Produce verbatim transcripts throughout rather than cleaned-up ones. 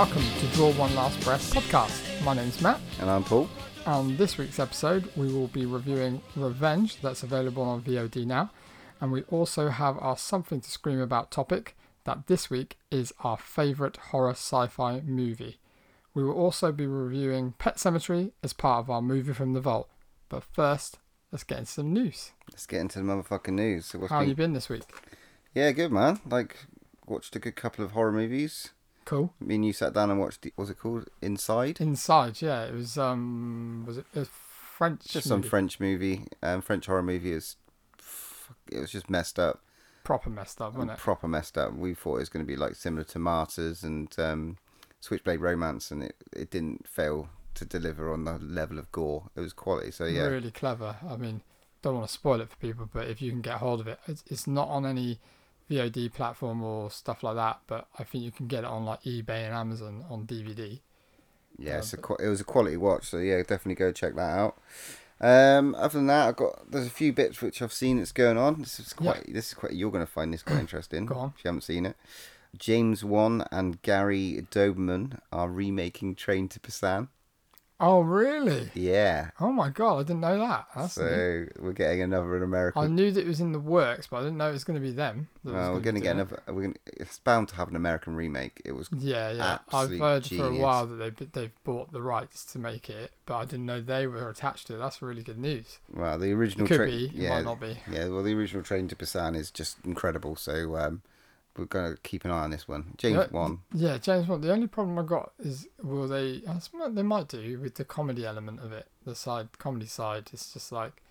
welcome to Draw One Last Breath podcast. My name's Matt. And I'm Paul. On this week's episode, we will be reviewing Revenge, that's available on V O D now. And we also have our Something to Scream About topic, that this week is our favourite horror sci-fi movie. We will also be reviewing Pet Sematary as part of our movie from the vault. But first, let's get into some news. Let's get into the motherfucking news. So what's How been... have you been this week? Yeah, good, man. Like, watched a good couple of horror movies. Cool. I mean, you sat down and watched, the, what was it called? Inside? Inside, yeah. It was, um, was it a French Just movie? some French movie. Um, French horror movie is, it was just messed up. Proper messed up, wasn't um, it? Proper messed up. We thought it was going to be, like, similar to Martyrs and, um... Switchblade Romance, and it, it didn't fail to deliver on the level of gore. It was quality, so yeah. Really clever. I mean, don't want to spoil it for people, but if you can get hold of it, it's, it's not on any V O D platform or stuff like that, but I think you can get it on like eBay and Amazon on D V D. Yeah, um, so but... it was a quality watch, so yeah, definitely go check that out. Um, other than that, I've got there's a few bits which I've seen that's going on. This is quite, yeah. this is quite. You're going to find this quite interesting. Go on. If you haven't seen it. James Wan and Gary Dauberman are remaking Train to Busan. Oh, really? Yeah. Oh, my God. I didn't know that. That's so new. We're getting another American. I knew that it was in the works, but I didn't know it was going to be them. That well, we're going to get another. We're gonna, it's bound to have an American remake. It was Yeah, yeah. I've heard genius. for a while that they, they've bought the rights to make it, but I didn't know they were attached to it. That's really good news. Well, the original... It could tra- be. It yeah, might not be. Yeah, well, the original Train to Busan is just incredible, so... Um, We're going to keep an eye on this one. James Wan. Yeah, James Wan. The only problem I got is, will they... They might do with the comedy element of it. The side comedy side. It's just like...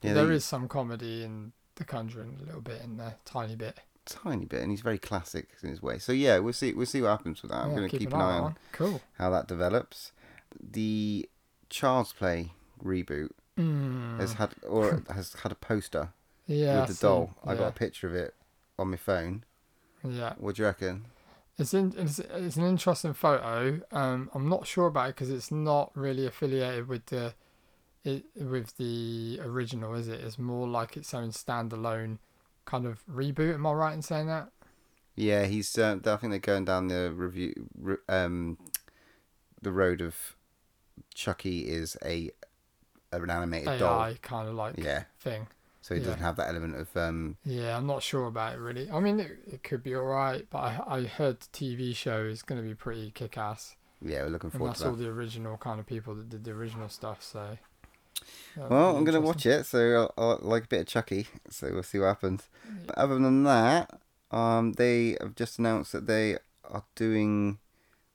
Yeah, there they, is some comedy in The Conjuring, a little bit in there. Tiny bit. Tiny bit. And he's very classic in his way. So, yeah, we'll see We'll see what happens with that. I'm yeah, going to keep, keep an, an eye on, on cool. how that develops. The Child's Play reboot mm. has had or has had a poster yeah, with the doll. Yeah. I got a picture of it on my phone. Yeah. What do you reckon? It's in, it's, it's an interesting photo. Um, I'm not sure about it because it's not really affiliated with the it, with the original, is it? It's more like its own standalone kind of reboot. Am I right in saying that? Yeah, he's. Uh, I think they're going down the review. Um, the road of Chucky is a an animated A I doll kind of like yeah. thing. So he yeah. doesn't have that element of... Um... Yeah, I'm not sure about it, really. I mean, it, it could be all right, but I, I heard the T V show is going to be pretty kick-ass. Yeah, we're looking forward to that. And that's all the original kind of people that did the original stuff, so... Well, I'm going to watch it, so I like a bit of Chucky, so we'll see what happens. But other than that, um, they have just announced that they are doing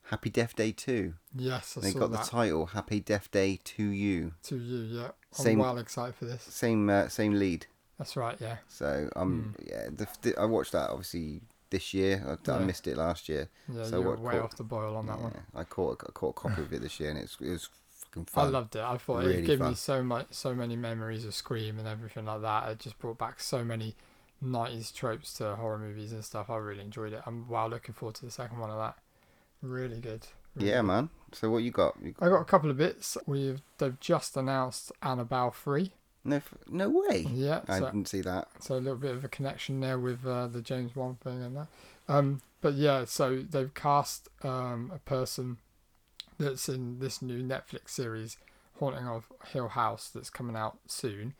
Happy Death Day two. Yes, I saw that. They got the title, Happy Death Day two U. two U, yeah. I'm same, well excited for this. Same uh, same lead. That's right, yeah. So um, mm. yeah, the, the, I watched that obviously this year. I, yeah. I missed it last year. Yeah, so you were way caught, off the boil on that yeah, one. I caught I caught a copy of it this year, and it's, it was fucking fun. I loved it. I thought really it gave fun. me so much, so many memories of Scream and everything like that. It just brought back so many nineties tropes to horror movies and stuff. I really enjoyed it. I'm wow looking forward to the second one of that. Really good. Really yeah, good. man. So what you got? you got? I got a couple of bits. We've they've just announced Annabelle three. No, no way. Yeah, I so, didn't see that. So a little bit of a connection there with uh, the James Wan thing and that. Um, but yeah, so they've cast um a person that's in this new Netflix series, Haunting of Hill House, that's coming out soon.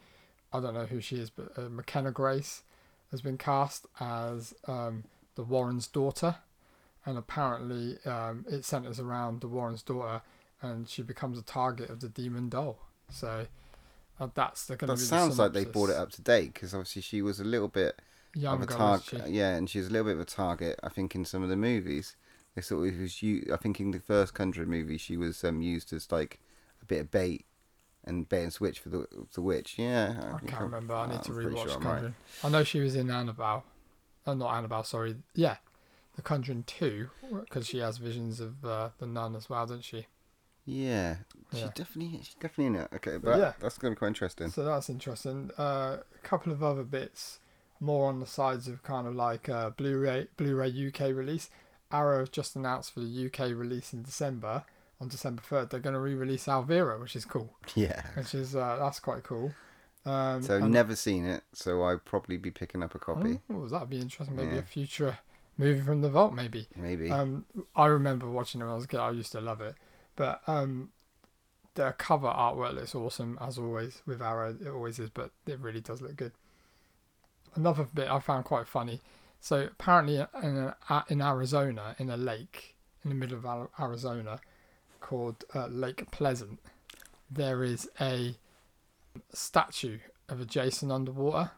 I don't know who she is, but uh, McKenna Grace has been cast as um the Warren's daughter. And apparently um, it centers around the Warren's daughter, and she becomes a target of the demon doll. So uh, that's the going to be. That sounds like they brought it up to date because obviously she was a little bit Younger, of a target. Yeah, and she was a little bit of a target. I think in some of the movies, they sort of was. I think in the first Conjuring movie, she was um, used as like a bit of bait and bait and switch for the the witch. Yeah, I, I can't remember. I, I need to rewatch sure Conjuring. Right. I know she was in Annabelle. Oh, not Annabelle. Sorry. Yeah. The Conjuring two, because she has visions of uh, the nun as well, doesn't she? Yeah, yeah. She definitely, she's definitely in it. Okay, but yeah. that's going to be quite interesting. So that's interesting. Uh, a couple of other bits, more on the sides of kind of like uh, Blu-ray, Blu-ray U K release. Arrow have just announced for the U K release in December, on December third, they're going to re-release Alvira, which is cool. Yeah, which is uh, that's quite cool. Um, so I've never seen it, so I'll probably be picking up a copy. Oh, well, that'd be interesting. Maybe yeah. a future. Movie from the Vault, maybe. Maybe. Um, I remember watching it when I was a kid. I used to love it. But um, the cover artwork looks awesome, as always, with Arrow. It always is, but it really does look good. Another bit I found quite funny. So apparently in, in Arizona, in a lake, in the middle of Arizona, called uh, Lake Pleasant, there is a statue of a Jason underwater,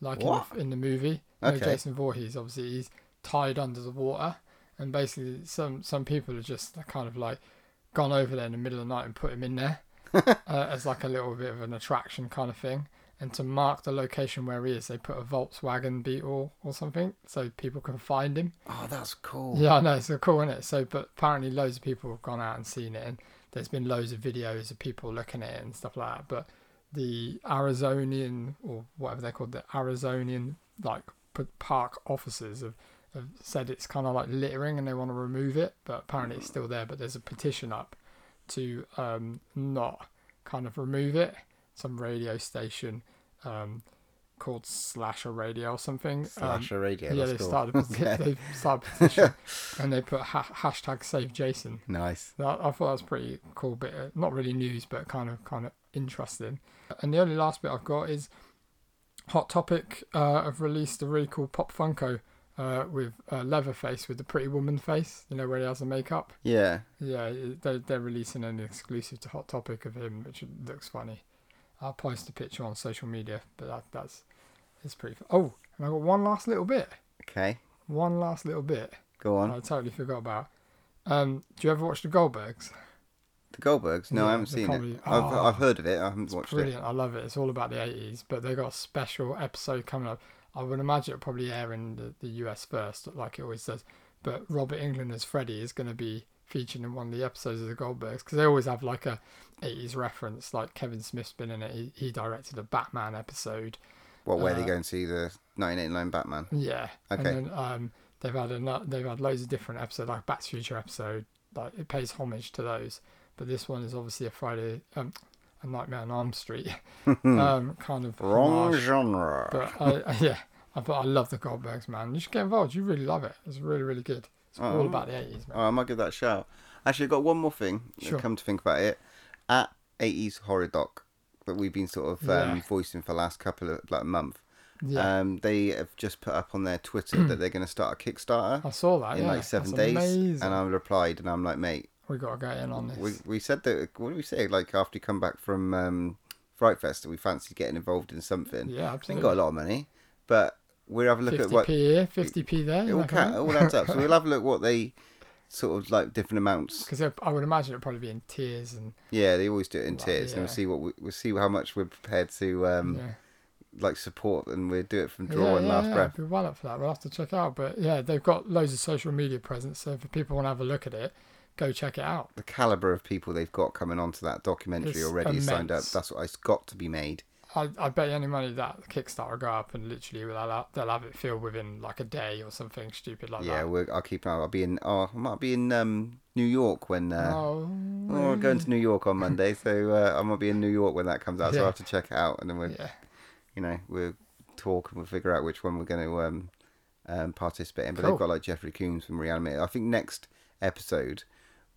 like in the, in the movie. Okay. No, Jason Voorhees, obviously, he's tied under the water. And basically some, some people have just kind of like gone over there in the middle of the night and put him in there uh, as like a little bit of an attraction kind of thing. And to mark the location where he is, they put a Volkswagen Beetle or something so people can find him. Oh, that's cool. Yeah, I know. It's so cool, isn't it? So, but apparently loads of people have gone out and seen it, and there's been loads of videos of people looking at it and stuff like that. But the Arizonian, or whatever they're called, the Arizonian, like, park officers have, have said it's kind of like littering and they want to remove it, but apparently it's still there. But there's a petition up to um, not kind of remove it. Some radio station um, called Slasher Radio or something. Slasher um, Radio. Yeah, they cool. started. Okay. They started petition and they put ha- hashtag Save Jason. Nice. I, I thought that was pretty cool bit. Uh, not really news, but kind of kind of interesting. And the only last bit I've got is Hot Topic uh, have released a really cool Pop Funko uh, with uh, Leatherface with the Pretty Woman face. You know, where he has the makeup. Yeah. Yeah. They they're releasing an exclusive to Hot Topic of him, which looks funny. I'll post a picture on social media, but that, that's it's pretty. F- oh, and I got one last little bit. Okay. One last little bit. Go on. I totally forgot about. Um, do you ever watch The Goldbergs? The Goldbergs? No, yeah, I haven't seen comedy. it. I've oh, I've heard of it. I haven't it's watched brilliant. it. Brilliant. I love it. It's all about the eighties, but they got a special episode coming up. I would imagine it'll probably air in the, the U S first, like it always does. But Robert Englund as Freddy is going to be featured in one of the episodes of The Goldbergs, because they always have like a eighties reference. Like Kevin Smith's been in it. He, he directed a Batman episode. What, where uh, they go and see the nineteen eighty-nine Batman? Yeah. Okay. And then, um, they've had a, they've had loads of different episodes, like Back to the Future episode. Like it pays homage to those, but this one is obviously a Friday, um, a Nightmare on Elm Street, um, kind of wrong harsh, genre. But I, I, yeah, I, but I love The Goldbergs, man. You should get involved. You really love it. It's really really good. It's all oh, about the eighties, man. Oh, I might give that a shout. Actually, I've got one more thing. Sure. Come to think about it, at eighties Horror Doc that we've been sort of um, yeah. voicing for the last couple of like month. Yeah. Um, they have just put up on their Twitter that they're going to start a Kickstarter. I saw that in yeah. like seven That's days, amazing. And I replied, and I'm like, mate, we got to get in on this. We we said that. What did we say? Like after you come back from um, Fright Fest, that we fancied getting involved in something. Yeah, absolutely. We got a lot of money, but. We'll have a look fifty p at what... fifty p here, fifty p there. It all, count, it all adds up. So we'll have a look what they sort of like different amounts. Because I would imagine it'll probably be in tiers. And yeah, they always do it in like, tiers. Yeah. And we'll see what we, we'll see how much we're prepared to um, yeah. like support. And we'll do it from draw yeah, and yeah, last yeah. breath. We'll be well up for that. We'll have to check it out. But yeah, they've got loads of social media presence. So if people want to have a look at it, go check it out. The calibre of people they've got coming onto that documentary it's already immense. Signed up. That's what it's got to be made. I, I bet you any money that Kickstarter will go up and literally they'll, they'll have it filled within like a day or something stupid like yeah, that. Yeah, I'll keep an eye. I'll be in. Oh, I might be in um, New York when. Uh, oh. oh, I'm going to New York on Monday, so uh, I might be in New York when that comes out. Yeah. So I'll have to check it out, and then we'll, yeah. you know, we'll talk and we'll figure out which one we're going to um, um, participate in. But cool. They've got like Jeffrey Coombs from Reanimator. I think next episode.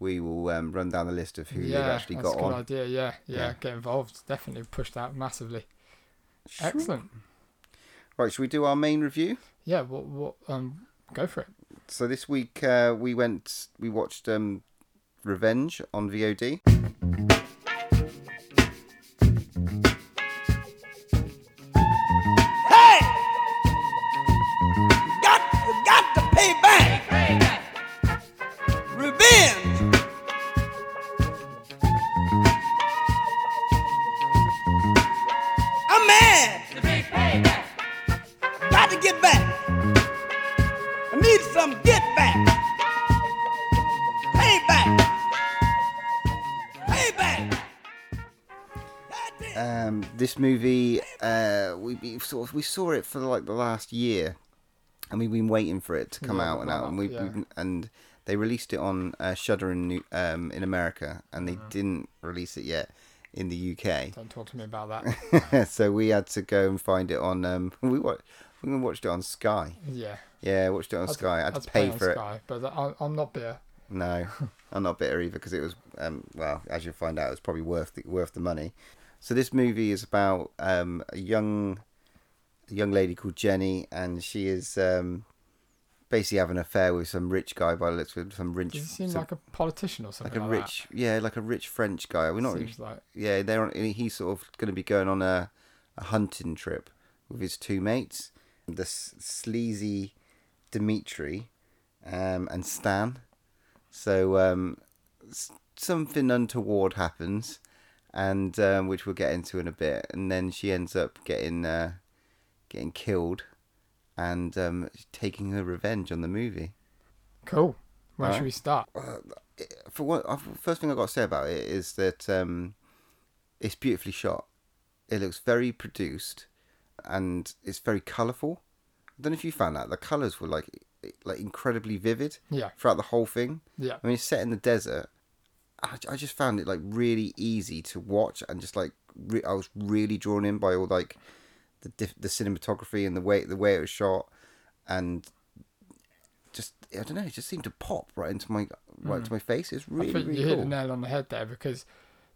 We will um, run down the list of who yeah, they've actually got on. Yeah, that's a good idea, yeah, yeah. Yeah, get involved. Definitely push that massively. Sure. Excellent. Right, should we do our main review? Yeah, what, what, um, go for it. So this week uh, we went, we watched um, Revenge on V O D. Hey! Got, got to pay back! Pay back! Revenge! Get back. I need some get back. Pay back. Pay back. Um, this movie, uh, we, we sort of we saw it for like the last year, and we've been waiting for it to come yeah, out and out, up, and we yeah. and they released it on uh, Shudder in New, um in America, and they mm. didn't release it yet. In the U K. Don't talk to me about that. So we had to go and find it on. Um, we watched, We watched it on Sky. Yeah. Yeah, watched it on I'd, Sky. I had I'd to pay, pay for Sky, it. But I, I'm not bitter. No, I'm not bitter either, because it was, um, well, as you'll find out, it was probably worth the, worth the money. So this movie is about um, a young a young lady called Jenny, and she is um, basically having an affair with some rich guy by the looks of some rich. Does it seem some, like a politician or something? Like a like rich, that? yeah, like a rich French guy. We're not. Seems like. Yeah, they're on, he's sort of going to be going on a, a hunting trip with his two mates, this sleazy Dimitri um, and Stan. So um, something untoward happens, and um, which we'll get into in a bit, and then she ends up getting uh, getting killed, and um, taking her revenge on the movie. Cool. Where All should right. we start? Uh, for what? First thing I got to say about it is that um, it's beautifully shot. It looks very produced, and it's very colourful. I don't know if you found that the colours were like. like incredibly vivid yeah. throughout the whole thing. Yeah. I mean, it's set in the desert. I, I just found it like really easy to watch, and just like re- I was really drawn in by all like the diff- the cinematography and the way the way it was shot, and just I don't know, it just seemed to pop right into my right mm. into my face. It's really I think really you cool. hit the nail on the head there, because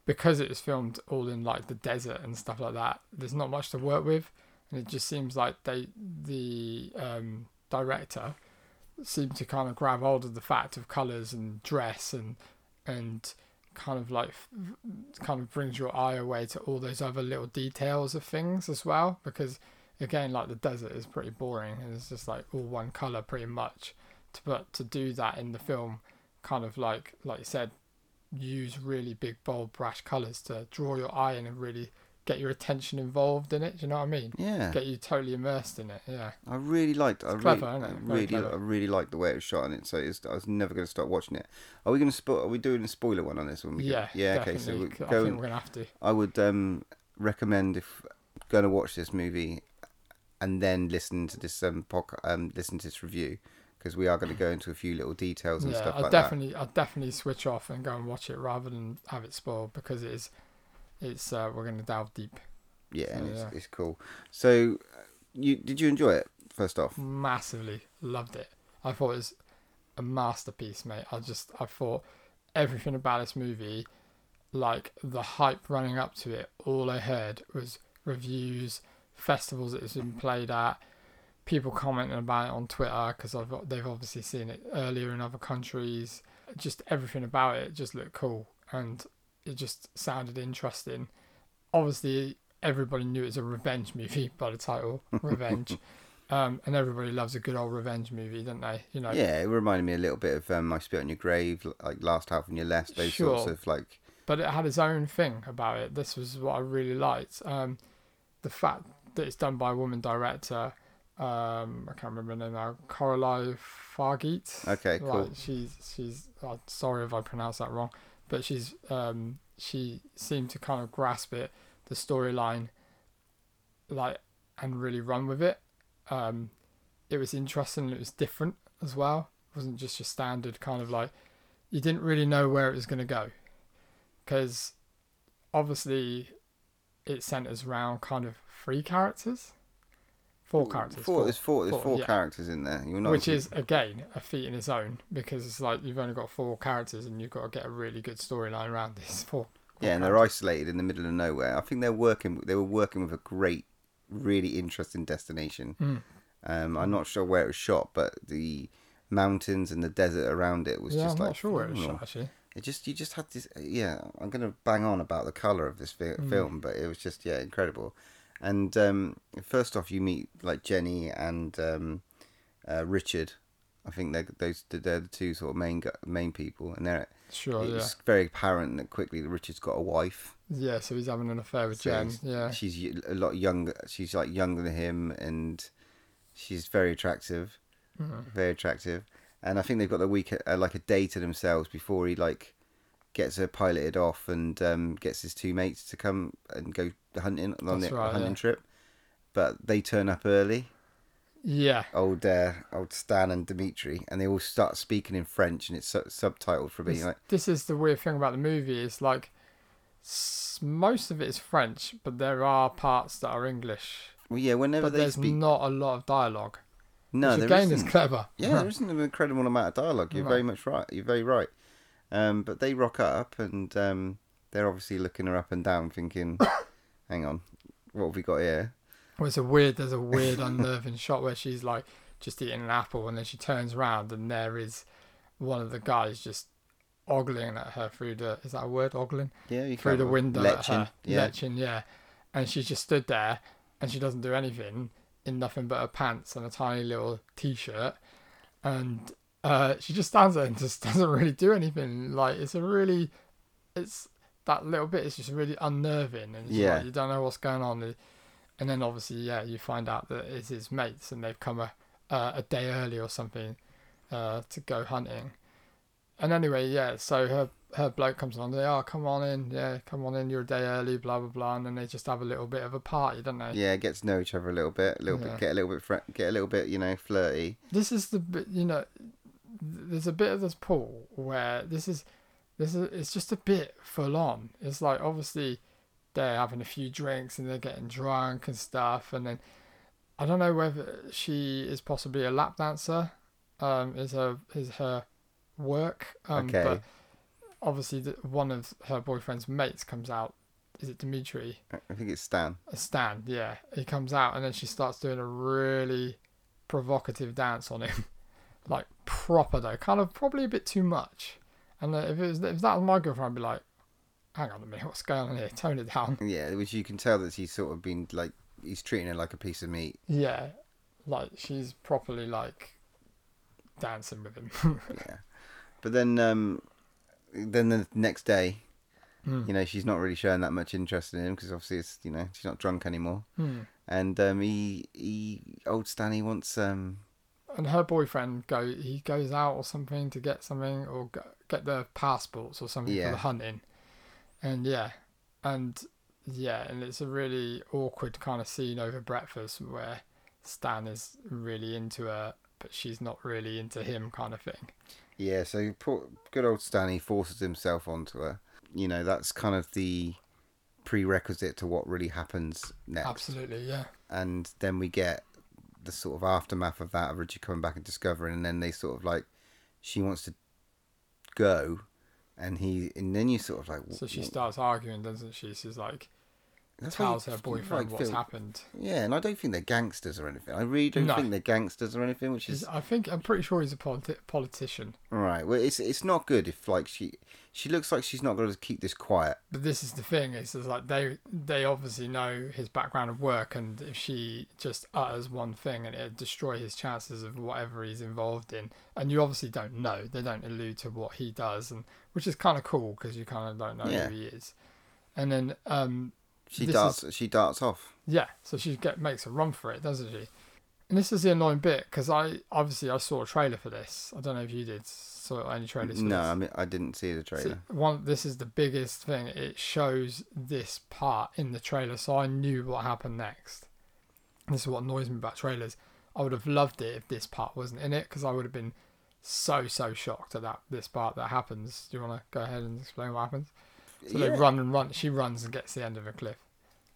because it was filmed all in like the desert and stuff like that. There's not much to work with, and it just seems like they the um, director. seem to kind of grab hold of the fact of colours and dress and and kind of like kind of brings your eye away to all those other little details of things as well, because again, like the desert is pretty boring and it's just like all one colour pretty much. To but to do that in the film, kind of like like you said, use really big bold brash colours to draw your eye in and really get your attention involved in it. Do you know what I mean? Yeah. Get you totally immersed in it. Yeah. I really liked. It's I clever, really, isn't it? Very really, clever. I really liked the way it was shot, and it. So it's, I was never going to stop watching it. Are we going to spoil? Are we doing a spoiler one on this one? Yeah. Go, yeah. Definitely. Okay. So we go, I think we're going to have to. I would um, recommend if going to watch this movie, and then listen to this um, podcast, um listen to this review, because we are going to go into a few little details and yeah, stuff I'll like definitely, that. Yeah. I definitely, I definitely switch off and go and watch it rather than have it spoiled, because it is. It's uh, we're gonna delve deep. Yeah, so, and it's, yeah. it's cool. So, you did you enjoy it? First off, massively loved it. I thought it was a masterpiece, mate. I just I thought everything about this movie, like the hype running up to it. All I heard was reviews, festivals that it's been played at, people commenting about it on Twitter because I've they've obviously seen it earlier in other countries. Just everything about it just looked cool and. It just sounded interesting. Obviously, everybody knew it was a revenge movie by the title, Revenge. um, and everybody loves a good old revenge movie, don't they? You know. Yeah, it reminded me a little bit of um, I Spit on Your Grave, like Last Half on Your Left, those sure. sorts of like. But it had its own thing about it. This was what I really liked. Um, the fact that it's done by a woman director. Um, I can't remember her name now. Coralie Fargit. Okay, cool. Like, she's she's. Oh, sorry if I pronounced that wrong. But she's um, she seemed to kind of grasp it, the storyline, like, and really run with it. Um, it was interesting. It was different as well. It wasn't just your standard kind of like you didn't really know where it was going to go, because obviously it centers around kind of three characters, four characters. Four, four there's four, there's four, four yeah. characters in there. You're not Which is again a feat in its own, because it's like you've only got four characters and you've got to get a really good storyline around these four. four yeah, and characters. They're isolated in the middle of nowhere. I think they're working. They were working with a great, really interesting destination. Mm. Um, I'm not sure where it was shot, but the mountains and the desert around it was yeah, just I'm like. I'm not sure where it was shot actually. It just you just had this. Yeah, I'm gonna bang on about the color of this fi- mm. film, but it was just yeah incredible. And um, first off, you meet like Jenny and um, uh, Richard. I think they're those they're the two sort of main main people, and they're sure. It's yeah. very apparent that quickly that Richard's got a wife. Yeah, so he's having an affair with so Jen. Yeah, she's a lot younger. She's like younger than him, and she's very attractive, mm-hmm. very attractive. And I think they've got the week uh, like a day to themselves before he like gets her piloted off and um, gets his two mates to come and go. hunting on That's the right, hunting yeah. trip, but they turn up early. Yeah, old uh, old Stan and Dimitri, and they all start speaking in French, and it's su- subtitled for me. This, like, this is the weird thing about the movie is like s- most of it is French, but there are parts that are English. Well, yeah, whenever but they there's speak... not a lot of dialogue. No, which there again isn't. Is clever. Yeah, there isn't an incredible amount of dialogue. You're right. very much right. You're very right. Um, but they rock up and um, they're obviously looking her up and down, thinking, "Hang on, what have we got here?" Well, it's a weird. There's a weird, unnerving shot where she's like just eating an apple, and then she turns around, and there is one of the guys just ogling at her through the. Is that a word? Ogling? Yeah, you through the window. Leching. At her. Yeah. Leching, yeah. And she just stood there, and she doesn't do anything. In nothing but her pants and a tiny little t-shirt, and uh, she just stands there and just doesn't really do anything. Like it's a really, it's that little bit is just really unnerving, and it's yeah, like, you don't know what's going on. And then obviously, yeah, you find out that it's his mates, and they've come a uh, a day early or something uh, to go hunting. And anyway, yeah, so her her bloke comes along. They oh come on in, yeah, come on in. You're a day early, blah blah blah. And then they just have a little bit of a party, don't they? Yeah, get to know each other a little bit, a little yeah. bit, get a little bit, fr- get a little bit, you know, flirty. This is the bit, you know, there's a bit of this Paul where this is, this is, it's just a bit full on. It's like obviously they're having a few drinks and they're getting drunk and stuff. And then I don't know whether she is possibly a lap dancer. Um, is her is her work? Um, okay. But obviously, one of her boyfriend's mates comes out. Is it Dimitri? I think it's Stan. Stan, yeah. He comes out and then she starts doing a really provocative dance on him. Like, proper though. Kind of probably a bit too much. And if, it was, if that was my girlfriend, I'd be like, hang on a minute, what's going on here? Tone it down. Yeah, which you can tell that he's sort of been like, he's treating her like a piece of meat. Yeah. Like, she's properly like dancing with him. Yeah. But then, um, then the next day, mm. you know, she's not really showing that much interest in him because obviously it's, you know, she's not drunk anymore. Mm. And um, he, he, old Stanley wants... um, and her boyfriend, go he goes out or something to get something or go, get their passports or something yeah. for the hunting. And yeah, and yeah, and it's a really awkward kind of scene over breakfast where Stan is really into her, but she's not really into him kind of thing. Yeah, so poor, good old Stanley forces himself onto her. You know, that's kind of the prerequisite to what really happens next. Absolutely, yeah. And then we get the sort of aftermath of that, of Richard coming back and discovering, and then they sort of like, she wants to go, and he, and then you sort of like... So she starts arguing, doesn't she? She's like, that's tells her boyfriend like what's feel, happened. Yeah, and I don't think they're gangsters or anything. I really don't no. think they're gangsters or anything, which is... I think, I'm pretty sure he's a politi- politician. Right, well, it's it's not good if, like, she she looks like she's not going to keep this quiet. But this is the thing, is like, they they obviously know his background of work, and if she just utters one thing, and it'll destroy his chances of whatever he's involved in. And you obviously don't know. They don't allude to what he does, and which is kind of cool, because you kind of don't know yeah. who he is. And then... um. She this darts. Is, she darts off. Yeah, so she get makes a run for it, doesn't she? And this is the annoying bit because I obviously I saw a trailer for this. I don't know if you did saw any trailers. For no, this. I mean I didn't see the trailer. So one, this is the biggest thing. It shows this part in the trailer, so I knew what happened next. This is what annoys me about trailers. I would have loved it if this part wasn't in it because I would have been so so shocked at that this part that happens. Do you want to go ahead and explain what happens? So yeah. They run and run. She runs and gets to the end of a cliff.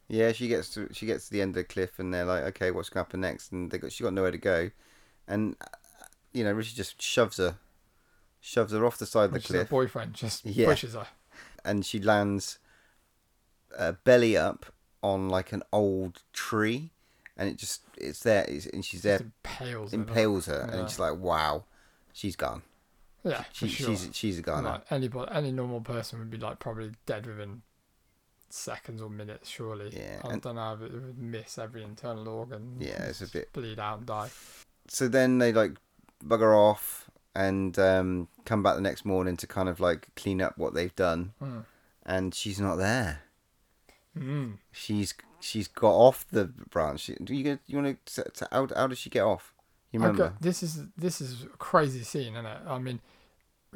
Yeah, she gets to she gets to the end of the cliff, and they're like, "Okay, what's going to happen next?" And they got she got nowhere to go, and you know, Richie just shoves her, shoves her off the side Richie's of the cliff. Her boyfriend just yeah. pushes her, and she lands uh, belly up on like an old tree, and it just it's there, it's, and she's there, impales, impales her, her yeah. and she's like, "Wow, she's gone." Yeah, she, sure. she's she's a guy now. Like anybody, any normal person would be like probably dead within seconds or minutes, surely. Yeah, I don't know if it would miss every internal organ. Yeah, it's a bit bleed out and die. So then they like bugger off and um, come back the next morning to kind of like clean up what they've done, mm. and she's not there. Mm. She's she's got off the branch. Do you get, you want to how how does she get off? You remember? Okay, this is this is a crazy scene, isn't it? I mean.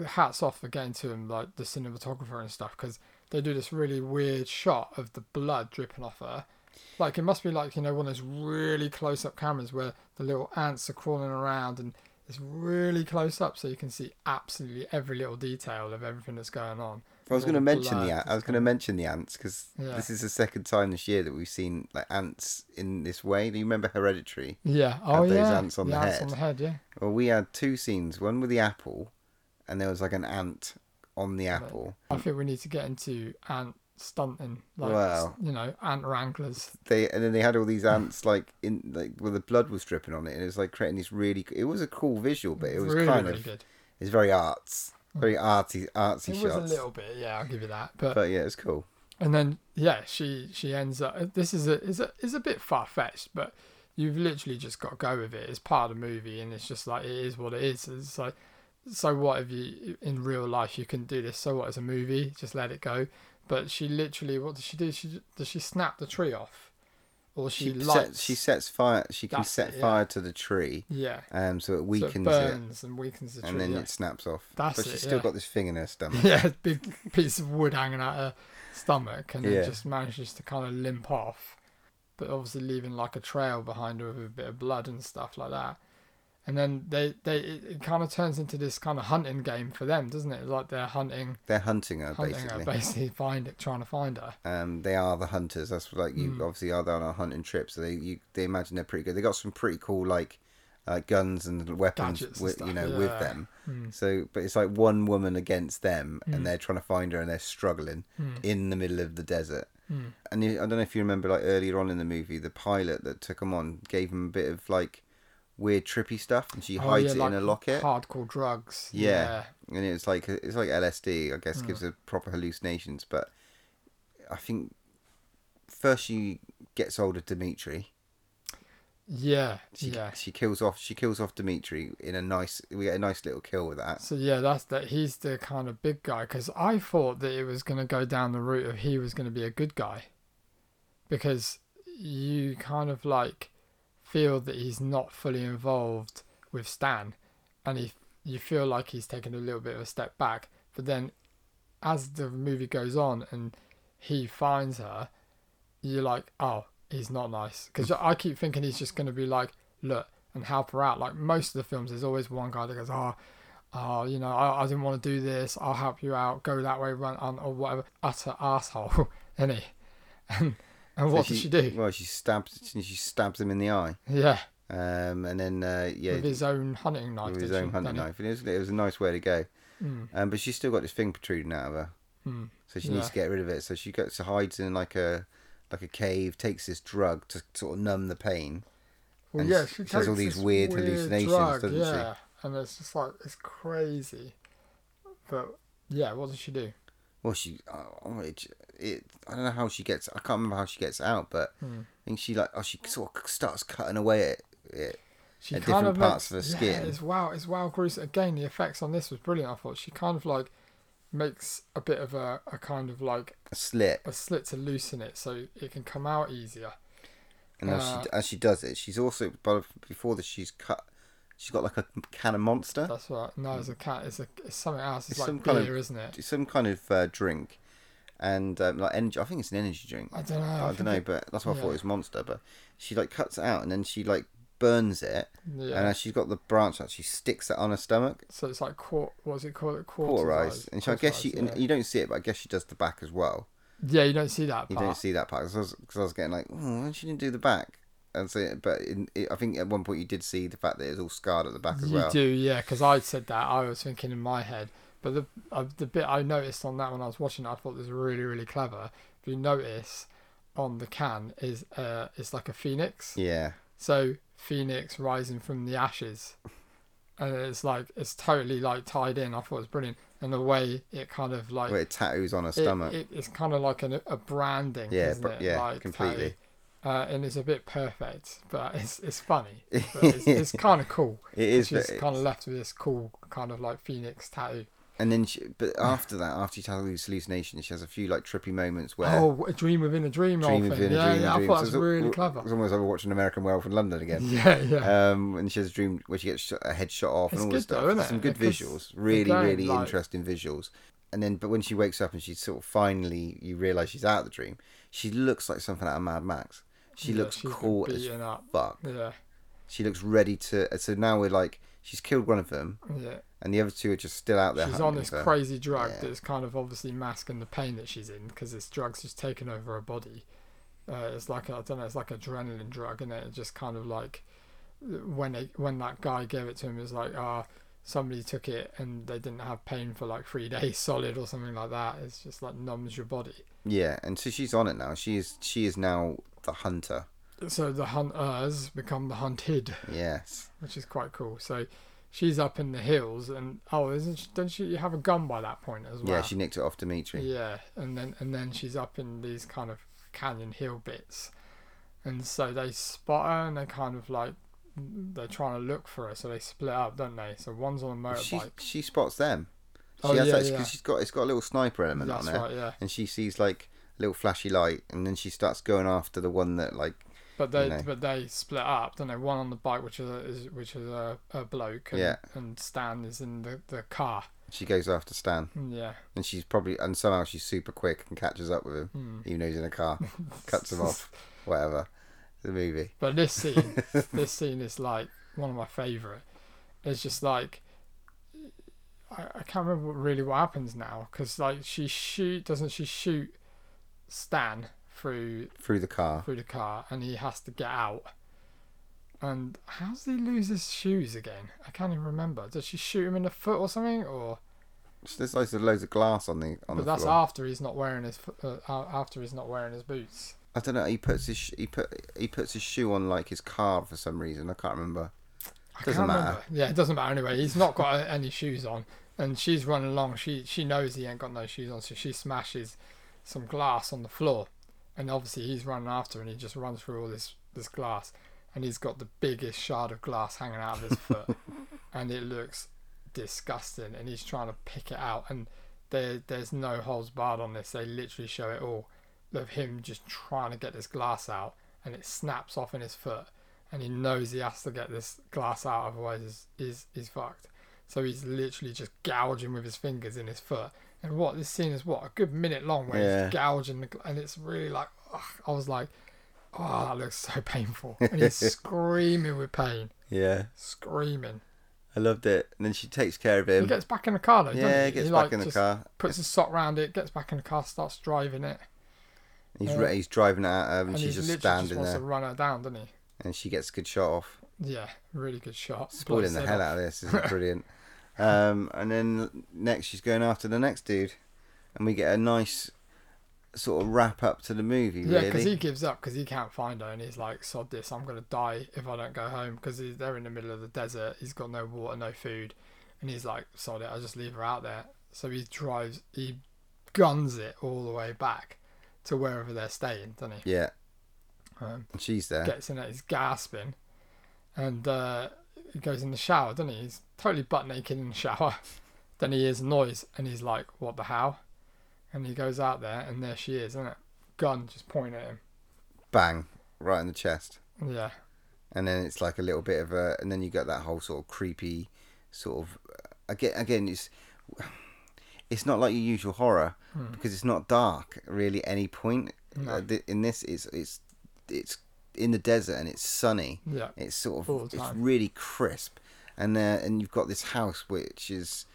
Hats off again to him, like the cinematographer and stuff, because they do this really weird shot of the blood dripping off her. Like it must be like, you know, one of those really close-up cameras where the little ants are crawling around and it's really close up, so you can see absolutely every little detail of everything that's going on. I was going to mention the I was going to mention the ants because yeah. this is the second time this year that we've seen like ants in this way. Do you remember Hereditary? Yeah. Oh had those yeah. ants on the, the ants head. on the head. Yeah. Well, we had two scenes. One with the apple, and there was like an ant on the apple. I think we need to get into ant stunting. Like, wow. You know, ant wranglers. They and then they had all these ants like in like where the blood was dripping on it, and it was like creating this really. It was a cool visual, but it was really, kind really of. Good. It's very arts. Very artsy, artsy it shots. It was a little bit, yeah, I'll give you that. But, but yeah, it's cool. And then, yeah, she she ends up... This is a is a, is a bit far-fetched, but you've literally just got to go with it. It's part of the movie, and it's just like, it is what it is. It's like, so what if you... In real life, you can do this. So what, it's a movie. Just let it go. But she literally... What does she do? She Does she snap the tree off? Or she, she lights... Sets, she sets fire... She can set it, yeah. fire to the tree. Yeah. Um, so it weakens so it. burns it, and weakens the tree. And then yeah. it snaps off. That's but it, she's yeah. still got this thing in her stomach. Yeah, big piece of wood hanging out her stomach. And yeah. it just manages to kind of limp off. But obviously leaving like a trail behind her with a bit of blood and stuff like that. And then they, they it, it kind of turns into this kind of hunting game for them, doesn't it? Like they're hunting. They're hunting her, hunting basically. Her, basically find it, trying to find her. Um, they are the hunters. That's like you mm. obviously are on a hunting trip, so they you they imagine they're pretty good. They got some pretty cool like uh, guns and weapons, and with, stuff, you know, yeah. with them. Mm. So, but it's like one woman against them, mm. and they're trying to find her, and they're struggling mm. in the middle of the desert. Mm. And you, I don't know if you remember, like earlier on in the movie, the pilot that took them on gave them a bit of like. Weird trippy stuff, and she hides oh, yeah, it like in a locket. Hardcore drugs. Yeah, yeah. And it's like it's like L S D. I guess mm. gives her proper hallucinations. But I think first she gets hold of Dimitri. Yeah, she, yeah. She kills off. She kills off Dimitri in a nice. We get a nice little kill with that. So yeah, that's that. He's the kind of big guy because I thought that it was going to go down the route of he was going to be a good guy, because you kind of like. Feel that he's not fully involved with Stan, and he, you feel like he's taken a little bit of a step back. But then, as the movie goes on and he finds her, you're like, oh, he's not nice. Because I keep thinking he's just going to be like, look, and help her out. Like most of the films, there's always one guy that goes, oh, oh you know, I, I didn't want to do this. I'll help you out. Go that way, run on, or whatever. Utter asshole, isn't he? And... And what so she, does she do? Well, she stabs she stabs him in the eye. Yeah. Um, and then, uh, yeah. With his own hunting knife. With his own hunting knife. And it was, it was a nice way to go. Mm. Um, but she's still got this thing protruding out of her. Mm. So she yeah. needs to get rid of it. So she goes to hides in like a like a cave, takes this drug to sort of numb the pain. Well, and yeah, she, she takes has all these weird, weird hallucinations, drug, doesn't yeah. she? Yeah, and it's just like, it's crazy. But, yeah, what does she do? Well, she, oh, it, it, I don't know how she gets, I can't remember how she gets out, but mm. I think she like, oh, she sort of starts cutting away at it, she at kind different of parts makes, of her yeah, skin. It's wow, it's wow gruesome. Again, the effects on this was brilliant, I thought. She kind of like makes a bit of a, a kind of like... A slit. A slit to loosen it so it can come out easier. And uh, as, she, as she does it, she's also, before this, she's cut... She's got like a can of Monster. That's right. No, it's a can. It's a. It's something else. It's, it's like some beer, kind of, isn't it? It's some kind of uh, drink, and um, like energy. I think it's an energy drink. I don't know. I, I don't know, it, but that's what yeah. I thought it was Monster. But she like cuts it out, and then she like burns it, yeah. and as she's got the branch out, she sticks it on her stomach. So it's like quart. What's it called? Cauterized. And she, I guess she. Yeah. And you don't see it, but I guess she does the back as well. Yeah, you don't see that. You part. don't see that part because I, I was getting like, oh, she didn't do the back. And so, but in, it, I think at one point you did see the fact that it's all scarred at the back as you well. You do, yeah, because I said that. I was thinking in my head. But the uh, the bit I noticed on that when I was watching it, I thought this was really, really clever. If you notice on the can, is uh, it's like a phoenix. Yeah. So, phoenix rising from the ashes. And it's like, it's totally like tied in. I thought it was brilliant. And the way it kind of like... Where it tattoos on her stomach. It, it, it's kind of like an, a branding, yeah, isn't it? Yeah, like, completely. Tattoo. Uh, and it's a bit perfect, but it's it's funny. But it's it's kind of cool. It is. She's kind of left with this cool kind of like phoenix tattoo. And then, she, but after that, after she has these hallucinations, she has a few like trippy moments where oh, a dream within a dream. Dream within a yeah, dream. Yeah, dream. I thought so it was really al- clever. It was almost like watching American Werewolf in London again. Yeah, yeah. Um, and she has a dream where she gets shot, her head shot off, it's and all good this stuff. Though, isn't it? Some good because visuals, really, again, really like, interesting visuals. And then, but when she wakes up and she sort of finally, you realise she's out of the dream. She looks like something out of Mad Max. She yeah, looks cool as up. fuck. Yeah. She looks ready to... So now we're like... she's killed one of them. Yeah. And the other two are just still out there. She's on this her. crazy drug yeah. that's kind of obviously masking the pain that she's in, because this drug's just taken over her body. Uh, it's like, I don't know, it's like adrenaline drug, and it just kind of like, when it, when that guy gave it to him, it was like, ah, oh, somebody took it and they didn't have pain for like three days solid or something like that. It's just like numbs your body. Yeah, and so she's on it now. She is, she is now the hunter. So the hunters become the hunted. Yes. Which is quite cool. So she's up in the hills, and oh, isn't she, doesn't she have a gun by that point as well? Yeah, she nicked it off Dimitri. Yeah, and then and then she's up in these kind of canyon hill bits, and so they spot her, and they kind of like, they're trying to look for her, so they split up, don't they? So one's on a motorbike. She, she spots them. She oh has yeah, that, yeah. 'Cause she's got, it's got a little sniper element That's on there, right, yeah. And she sees like a little flashy light, and then she starts going after the one that like. But they, you know. but they split up, don't they? One on the bike, which is a, is, which is a, a bloke, and, yeah. and Stan is in the, the car. She goes after Stan. Yeah. And she's probably, and somehow she's super quick and catches up with him, mm. even though he's in a car, cuts him off, whatever. The movie. But this scene, this scene is like one of my favourite. It's just like, I, I can't remember what, really what happens now, because like she shoot, doesn't she shoot Stan? Through, through the car through the car and he has to get out, and how does he lose his shoes again? I can't even remember. Does she shoot him in the foot or something? Or there's loads of, loads of glass on the on but the that's floor. After he's not wearing his uh, after he's not wearing his boots. I don't know, he puts his he put he puts his shoe on like his car for some reason. I can't remember. It doesn't matter. Remember. Yeah, it doesn't matter anyway. He's not got any shoes on, and she's running along. She she knows he ain't got no shoes on, so she smashes some glass on the floor. And obviously he's running after, and he just runs through all this, this glass, and he's got the biggest shard of glass hanging out of his foot, and it looks disgusting. And he's trying to pick it out, and there there's no holds barred on this. They literally show it all of him just trying to get this glass out, and it snaps off in his foot, and he knows he has to get this glass out, otherwise he's, he's, he's fucked. So he's literally just gouging with his fingers in his foot. And what this scene is, what, a good minute long, where yeah. he's gouging, the, and it's really like, ugh, I was like, oh, that looks so painful, and he's screaming with pain. Yeah, screaming. I loved it. And then she takes care of him. He gets back in the car though. Yeah, he gets he, back like, in the car. Puts his sock round it, gets back in the car, starts driving it. He's um, he's driving it at her, and, and she's just standing just wants there. Wants to run her down, doesn't he? And she gets a good shot off. Yeah, really good shot. Spoiling the hell out of this. Isn't it brilliant? Um, and then next she's going after the next dude, and we get a nice sort of wrap up to the movie. Yeah, because really. He gives up because he can't find her, and he's like, sod this, I'm going to die if I don't go home, because they're in the middle of the desert, he's got no water, no food, and he's like, sod it, I'll just leave her out there. So he drives, he guns it all the way back to wherever they're staying, doesn't he? Yeah. Um, and she's there. Gets in it, he's gasping, and uh, he goes in the shower, doesn't he? He's totally butt naked in the shower. Then he hears a noise, and he's like, what the hell? And he goes out there, and there she is, isn't it? Gun just pointing at him. Bang. Right in the chest. Yeah. And then it's like a little bit of a... And then you get that whole sort of creepy sort of... Again, again it's it's not like your usual horror, mm. because it's not dark, really, any point. No. Uh, th- in this, it's it's it's in the desert, and it's sunny. Yeah. It's sort of... It's really crisp. And there, and you've got this house which has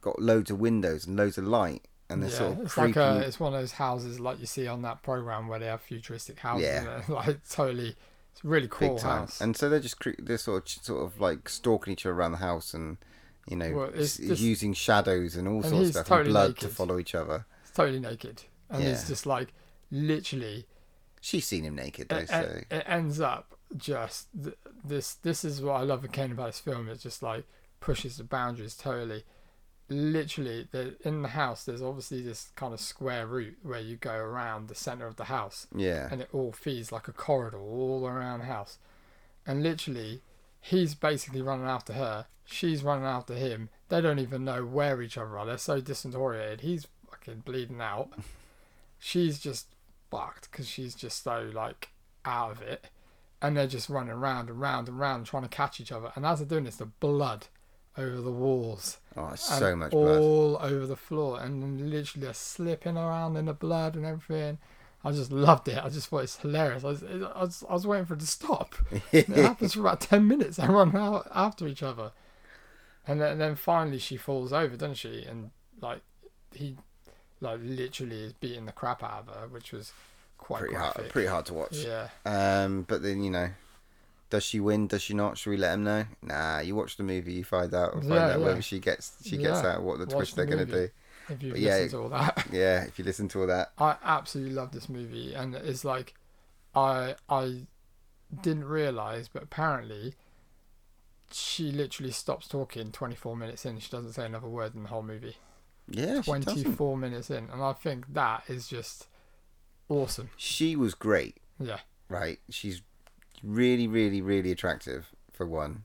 got loads of windows and loads of light, and they're yeah, sort of it's creepy. Like a, it's one of those houses like you see on that program where they have futuristic houses. Yeah, like totally, it's a really cool house. And so they're just cre- they're sort of sort of like stalking each other around the house, and you know, well, it's just, using shadows and all and sorts of stuff, totally and blood naked. To follow each other. It's totally naked, and yeah. it's just like literally. She's seen him naked though, it, so it ends up. Just th- this this is what I love again about this film. It just like pushes the boundaries totally. Literally in the house there's obviously this kind of square route where you go around the center of the house, yeah, and it all feeds like a corridor all around the house, and literally he's basically running after her, she's running after him, they don't even know where each other are, they're so disoriented, he's fucking bleeding out, she's just fucked because she's just so like out of it. And they're just running round and round and round trying to catch each other. And as they're doing this, the blood over the walls. Oh, it's so much blood. All over the floor. And literally they're slipping around in the blood and everything. I just loved it. I just thought it's hilarious. I was, I was, I was waiting for it to stop. It happens for about ten minutes. They run out after each other. And then, and then finally she falls over, doesn't she? And like he, like literally is beating the crap out of her, which was quite pretty graphic. hard, pretty hard to watch. Yeah. Um, but then you know, does she win? Does she not? Should we let him know? Nah, you watch the movie, you find out, or find yeah, out yeah. whether she gets she gets yeah. out what the watch twist the they're movie. gonna do. If you listen yeah, to all that, yeah. If you listen to all that, I absolutely love this movie, and it's like, I I didn't realize, but apparently, she literally stops talking twenty-four minutes in. She doesn't say another word in the whole movie. Yeah, twenty-four minutes in, and I think that is just awesome. She was great. Yeah, right. She's really, really, really attractive for one,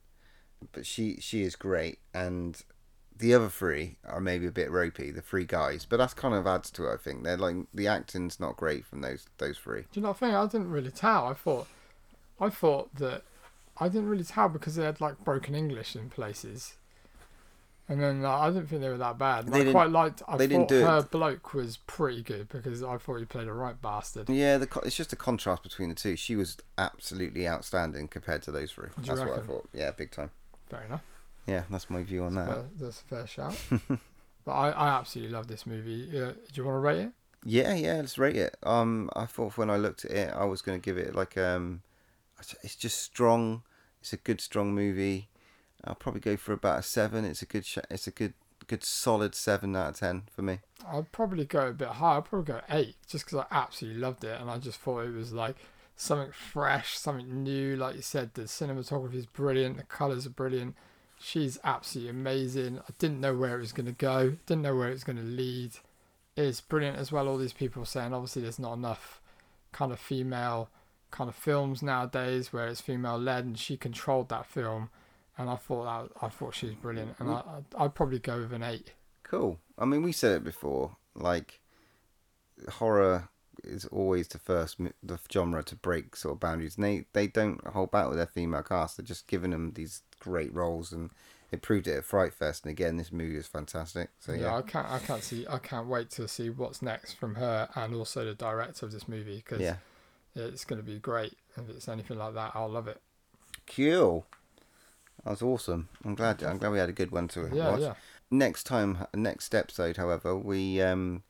but she she is great. And the other three are maybe a bit ropey, the three guys, but that's kind of adds to it, I think. They're like, the acting's not great from those those three. Do you know what I think? I didn't really tell. I thought, I thought that I didn't really tell because they had like broken English in places, and then like, I didn't think they were that bad. They I quite liked. I they thought didn't do her it. bloke was pretty good because I thought he played a right bastard. Yeah, the, it's just a contrast between the two. She was absolutely outstanding compared to those three. That's reckon? what I thought. Yeah, big time. Fair enough. Yeah, that's my view on that's that. Fair, that's a fair shout. But I, I absolutely love this movie. Uh, do you want to rate it? Yeah, yeah, let's rate it. Um, I thought when I looked at it, I was going to give it like um, it's just strong. It's a good, strong movie. I'll probably go for about a seven. It's a good, sh- it's a good, good, solid seven out of ten for me. I'd probably go a bit higher. I'd probably go eight, just because I absolutely loved it, and I just thought it was like something fresh, something new. Like you said, the cinematography is brilliant. The colours are brilliant. She's absolutely amazing. I didn't know where it was going to go. Didn't know where it was going to lead. It's brilliant as well. All these people saying, obviously, there's not enough kind of female kind of films nowadays where it's female-led, and she controlled that film. And I thought that, I thought she was brilliant. And I, I'd probably go with an eight. Cool. I mean, we said it before. Like, horror is always the first the genre to break sort of boundaries. And they, they don't hold back with their female cast. They're just giving them these great roles, and it proved it at Fright Fest, and again this movie is fantastic. So yeah, yeah. I can't I can't see I can't wait to see what's next from her, and also the director of this movie, because yeah. it's going to be great. If it's anything like that, I'll love it. Cool. That was awesome. I'm glad I'm glad we had a good one to yeah, watch. Yeah. Next time, next episode, however, we um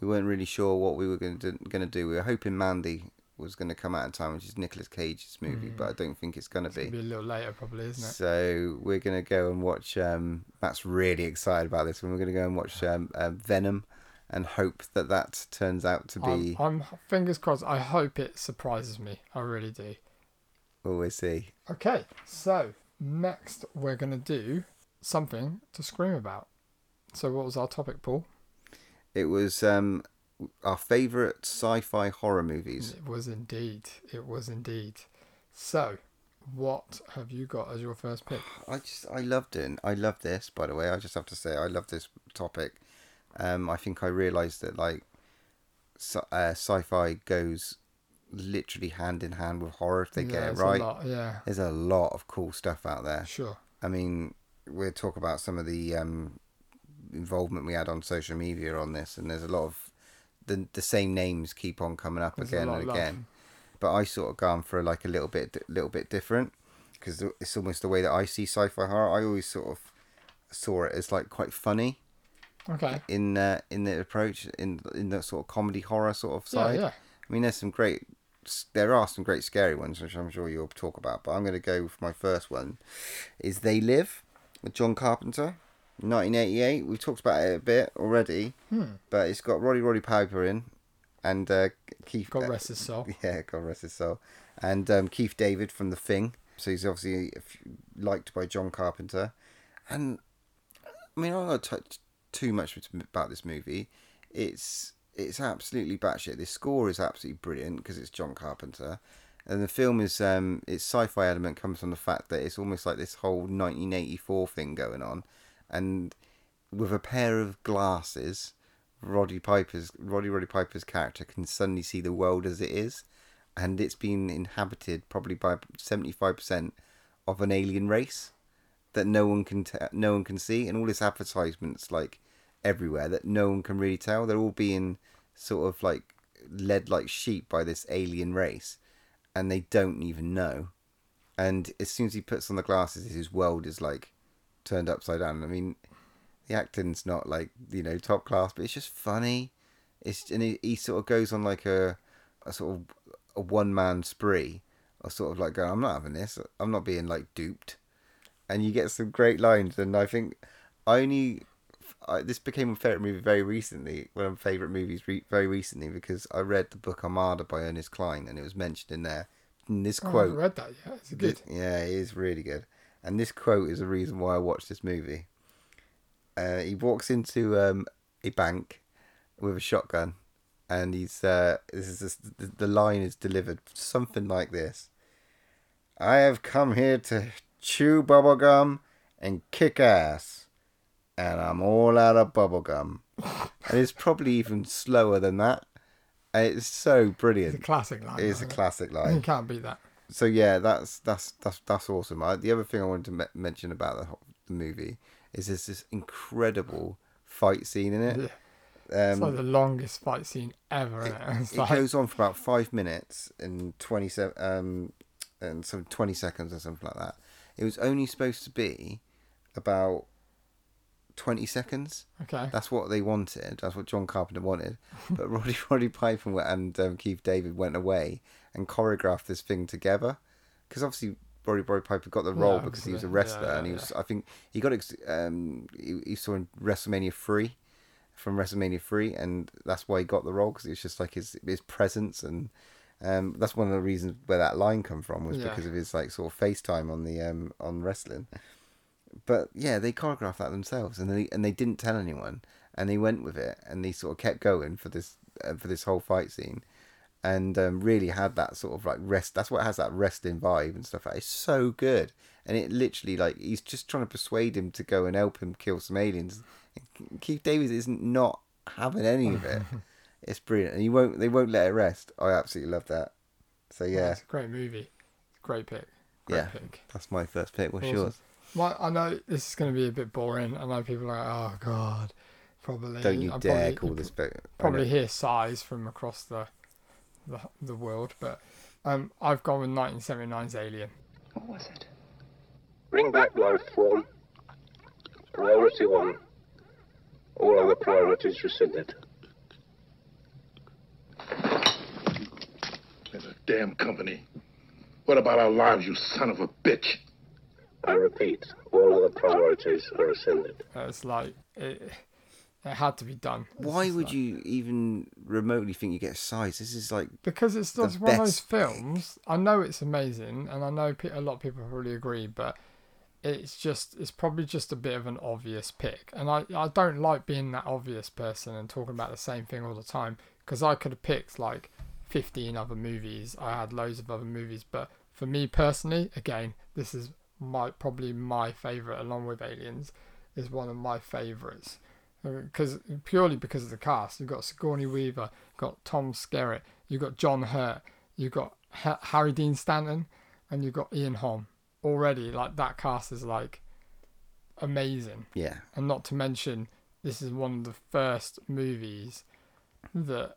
we weren't really sure what we were going to going to do. We were hoping Mandy was going to come out in time, which is Nicolas Cage's movie, mm. but I don't think it's going to be. It's going to be a little later, probably, isn't it? So we're going to go and watch, um, Matt's really excited about this one, we're going to go and watch um, uh, Venom and hope that that turns out to be... I'm, I'm fingers crossed, I hope it surprises me, I really do. Well, we'll see. Okay, so next we're going to do something to scream about. So what was our topic, Paul? It was... Um, our favourite sci-fi horror movies. It was indeed. It was indeed. So, what have you got as your first pick? I just, I loved it. I love this, by the way. I just have to say, I love this topic. Um, I think I realised that, like, sci- uh, sci-fi goes literally hand in hand with horror if they yeah, get it right. A lot, yeah. There's a lot of cool stuff out there. Sure. I mean, we'll talk about some of the um, involvement we had on social media on this, and there's a lot of The, the same names keep on coming up There's again and again, but I sort of gone for like a little bit little bit different, because it's almost the way that I see sci-fi horror. I always sort of saw it as like quite funny, okay, in uh, in the approach, in in the sort of comedy horror sort of side. Yeah, yeah. I mean, there's some great there are some great scary ones, which I'm sure you'll talk about, but I'm going to go for my first one is They Live with John Carpenter, nineteen eighty-eight. We've talked about it a bit already, hmm. but it's got Roddy Roddy Piper in, and uh, Keith. God rest his soul. Yeah, God rest his soul, and um, Keith David from The Thing. So he's obviously liked by John Carpenter, and I mean, I'm not going to touch too much about this movie. It's it's absolutely batshit. This score is absolutely brilliant because it's John Carpenter, and the film is um its sci-fi element comes from the fact that it's almost like this whole nineteen eighty-four thing going on. And with a pair of glasses, Roddy Piper's Roddy Roddy Piper's character can suddenly see the world as it is, and it's been inhabited probably by seventy-five percent of an alien race that no one can t- no one can see, and all this advertisements like everywhere that no one can really tell. They're all being sort of like led like sheep by this alien race, and they don't even know. And as soon as he puts on the glasses, his world is like turned upside down. I mean, the acting's not like, you know, top class, but it's just funny. It's and he, he sort of goes on like a, a sort of a one man spree, or sort of like going, I'm not having this. I'm not being like duped. And you get some great lines. And I think I only I, this became a favorite movie very recently. One of my favorite movies re- very recently because I read the book Armada by Ernest Cline, and it was mentioned in there. And this oh, quote, I haven't read that yet. It's good. Yeah, it is really good. And this quote is the reason why I watched this movie. Uh, he walks into um, a bank with a shotgun, and he's uh, this is this, the line is delivered something like this: "I have come here to chew bubblegum and kick ass, and I'm all out of bubblegum." And it's probably even slower than that. And it's so brilliant. It's a classic line. It is a classic line. You can't beat that. So yeah, that's that's that's that's awesome. I, the other thing I wanted to me- mention about the, the movie is there's this incredible fight scene in it. Yeah. Um, it's like the longest fight scene ever. It, it? It's it like... goes on for about five minutes and twenty seven um and some twenty seconds or something like that. It was only supposed to be about twenty seconds. Okay. That's what they wanted. That's what John Carpenter wanted. But Roddy Roddy Piper and um, Keith David went away and choreographed this thing together, because obviously Roddy Roddy Piper got the role yeah, because he was a wrestler, yeah, yeah, and he was. Yeah. I think he got ex- um he, he saw in WrestleMania three. From WrestleMania three, and that's why he got the role, because it's just like his his presence, and um, that's one of the reasons where that line come from was yeah. because of his like sort of FaceTime on the um on wrestling. But yeah, they choreographed that themselves, and they and they didn't tell anyone, and they went with it, and they sort of kept going for this uh, for this whole fight scene, and um, really had that sort of like rest. That's what has that wrestling vibe and stuff. It's so good, and it literally like he's just trying to persuade him to go and help him kill some aliens. Keith David isn't not having any of it. It's brilliant, and you won't. They won't let it rest. I absolutely love that. So yeah, oh, it's a great movie. Great pick. Great yeah, pick. That's my first pick. What's awesome. Yours? My, I know this is going to be a bit boring. I know people are like, oh god, probably. Don't you I dare probably, call you this book. Probably hear sighs from across the, the the world, but um, I've gone with nineteen seventy-nine's Alien. What was it? Bring back life form. Priority one. All other priorities rescinded. There's a damn company. What about our lives, you son of a bitch? I repeat, all other priorities are rescinded. Uh, it's like, it, it had to be done. It's Why would like, you even remotely think you get a size? This is like... Because it's not one of those films. I know it's amazing, and I know a lot of people probably agree, but... It's just, it's probably just a bit of an obvious pick. And I, I don't like being that obvious person and talking about the same thing all the time, because I could have picked like fifteen other movies. I had loads of other movies. But for me personally, again, this is my probably my favourite, along with Aliens, is one of my favourites. Because purely because of the cast. You've got Sigourney Weaver, you've got Tom Skerritt, you've got John Hurt, you've got H- Harry Dean Stanton, and you've got Ian Holm. Already, like, that cast is like amazing. Yeah. And not to mention, this is one of the first movies that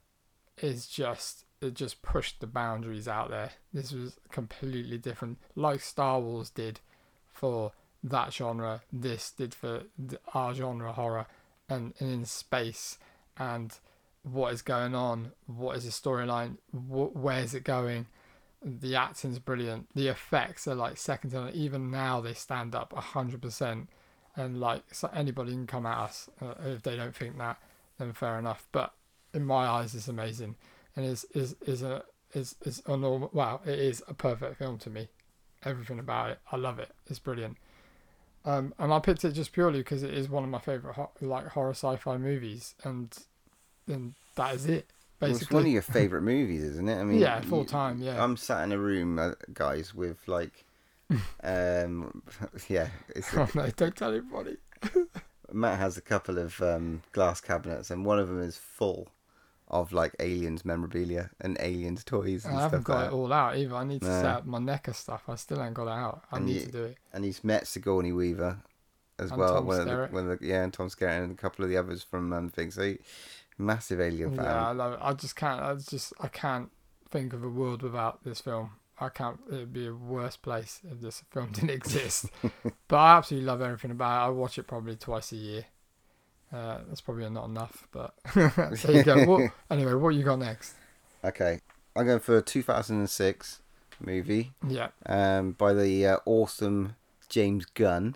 is just, it just pushed the boundaries out there. This was completely different, like Star Wars did for that genre. This did for our genre, horror, and, and in space, and what is going on, what is the storyline, wh- where is it going. The acting's brilliant. The effects are like second to none. Even now they stand up one hundred percent. And like, so anybody can come at us uh, if they don't think that, then fair enough. But in my eyes, it's amazing, and is is is a is is a normal. Wow, it is a perfect film to me. Everything about it, I love it. It's brilliant. Um, and I picked it just purely because it is one of my favorite ho- like horror sci-fi movies, and and that is it. Well, it's one of your favourite movies, isn't it? I mean, yeah, full time. Yeah, I'm sat in a room, uh, guys, with like, um, yeah. It's a, oh no! Don't tell anybody. Matt has a couple of um, glass cabinets, and one of them is full of like Aliens memorabilia and Aliens toys. And I haven't stuff got like it all out either. I need to no. set up my Necker stuff. I still ain't got it out. I and need you, to do it. And he's met Sigourney Weaver as and well. Tom one of the, one of the, yeah, and Tom Skerritt and a couple of the others from um, things. So. He, Massive Alien fan. Yeah, I love it. I just can't. I just. I can't think of a world without this film. I can't, it'd be a worse place if this film didn't exist. But I absolutely love everything about it. I watch it probably twice a year. Uh, that's probably not enough, but there you go. What, anyway, what you got next? Okay, I'm going for a two thousand six movie. Yeah. Um, by the uh, awesome James Gunn.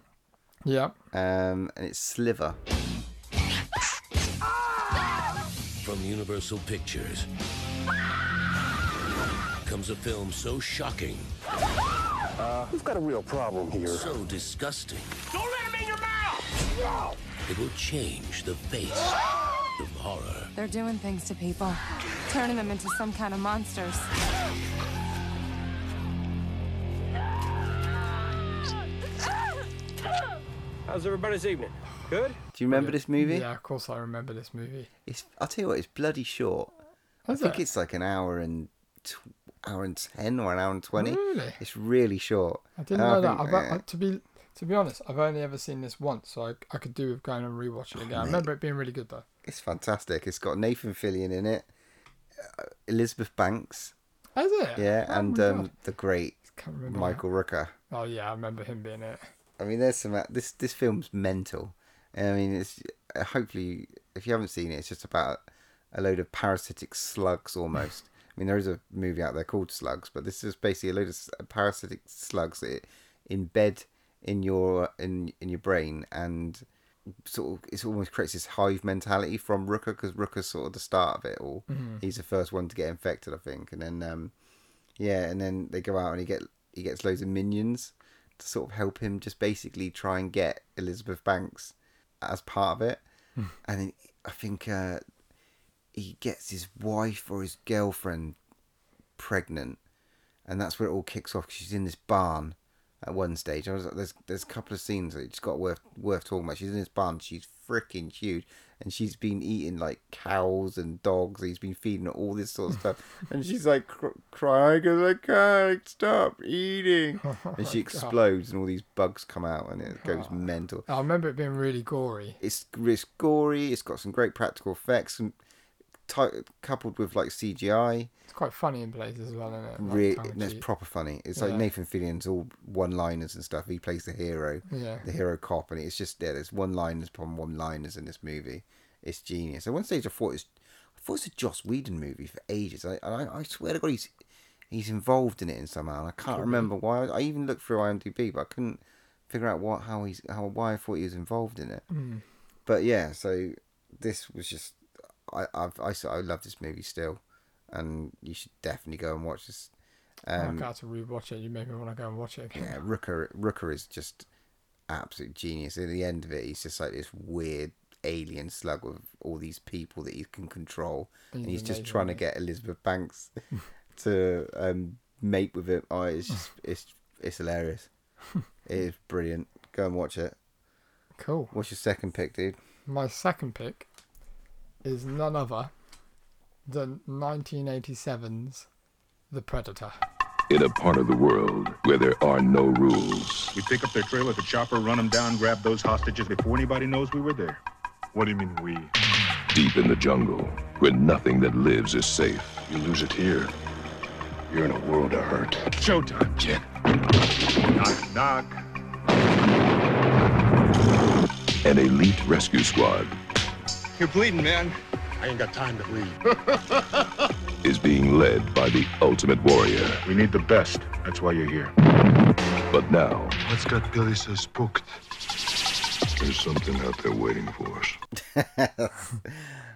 Yeah. Um, and it's Sliver. From Universal Pictures comes a film so shocking. Uh, we've got a real problem here. So disgusting. Don't let him in your mouth! No! It will change the face of horror. They're doing things to people, turning them into some kind of monsters. How's everybody's evening? Good? Do you remember this movie? Yeah, of course I remember this movie. It's, I'll tell you what, it's bloody short. Is I think it? It's like an hour and tw- hour and ten or an hour and twenty. Really? It's really short. I didn't and know I think, that. I've, yeah. I, to be... To be honest, I've only ever seen this once, so I, I could do with going and rewatching it again. Oh, I remember it being really good, though. It's fantastic. It's got Nathan Fillion in it, uh, Elizabeth Banks. Is it? Yeah, oh, and um, the great Michael that. Rooker. Oh, yeah, I remember him being in it. I mean, there's some... This this film's mental. I mean, it's hopefully, if you haven't seen it, it's just about a load of parasitic slugs, almost. I mean, there is a movie out there called Slugs, but this is basically a load of parasitic slugs that in bed... in your in in your brain, and sort of it almost creates this hive mentality from Rooker, because Rooker's sort of the start of it all. Mm-hmm. He's the first one to get infected, I think, and then um yeah and then they go out and he get he gets loads of minions to sort of help him just basically try and get Elizabeth Banks as part of it. Mm. And then I think uh he gets his wife or his girlfriend pregnant, and that's where it all kicks off, 'cause she's in this barn at one stage. I was like, there's there's a couple of scenes that it's got worth worth talking about. She's in this barn. She's freaking huge, and she's been eating like cows and dogs. He's been feeding her all this sort of stuff, and she's like cr- crying because I can't stop eating. Oh, and she explodes, God. And all these bugs come out, and it goes oh. mental. I remember it being really gory. It's it's gory. It's got some great practical effects, and t- coupled with like C G I. It's quite funny in places as well, isn't it? Like, really, it's proper funny. It's yeah. like Nathan Fillion's all one-liners and stuff. He plays the hero, yeah. the hero cop, and it's just yeah, there's one-liners upon one-liners in this movie. It's genius. At one stage, I thought it's, I thought it's a Joss Whedon movie for ages. I, I, I swear to God, he's, he's involved in it in somehow. And I can't remember why. I even looked through IMDb, but I couldn't figure out what, how he's, how, why I thought he was involved in it. Mm. But yeah, so this was just. I I've, I I love this movie still, and you should definitely go and watch this. Um, I've got to rewatch it. You made me want to go and watch it again. Yeah, Rooker Rooker is just absolute genius. At the end of it, he's just like this weird alien slug with all these people that he can control, he's and he's amazing, just trying to get Elizabeth Banks to um, mate with him. Oh, it's just, it's it's hilarious. It is brilliant. Go and watch it. Cool. What's your second pick, dude? My second pick is none other than nineteen eighty-seven's The Predator. In a part of the world where there are no rules. We pick up their trail at the chopper, run them down, grab those hostages before anybody knows we were there. What do you mean we? Deep in the jungle, where nothing that lives is safe. You lose it here, you're in a world of hurt. Showtime, Jet. Knock, knock. An elite rescue squad. You're bleeding, man. I ain't got time to bleed. Is being led by the ultimate warrior. We need the best. That's why you're here. But now... What's got Billy so spooked? There's something out there waiting for us.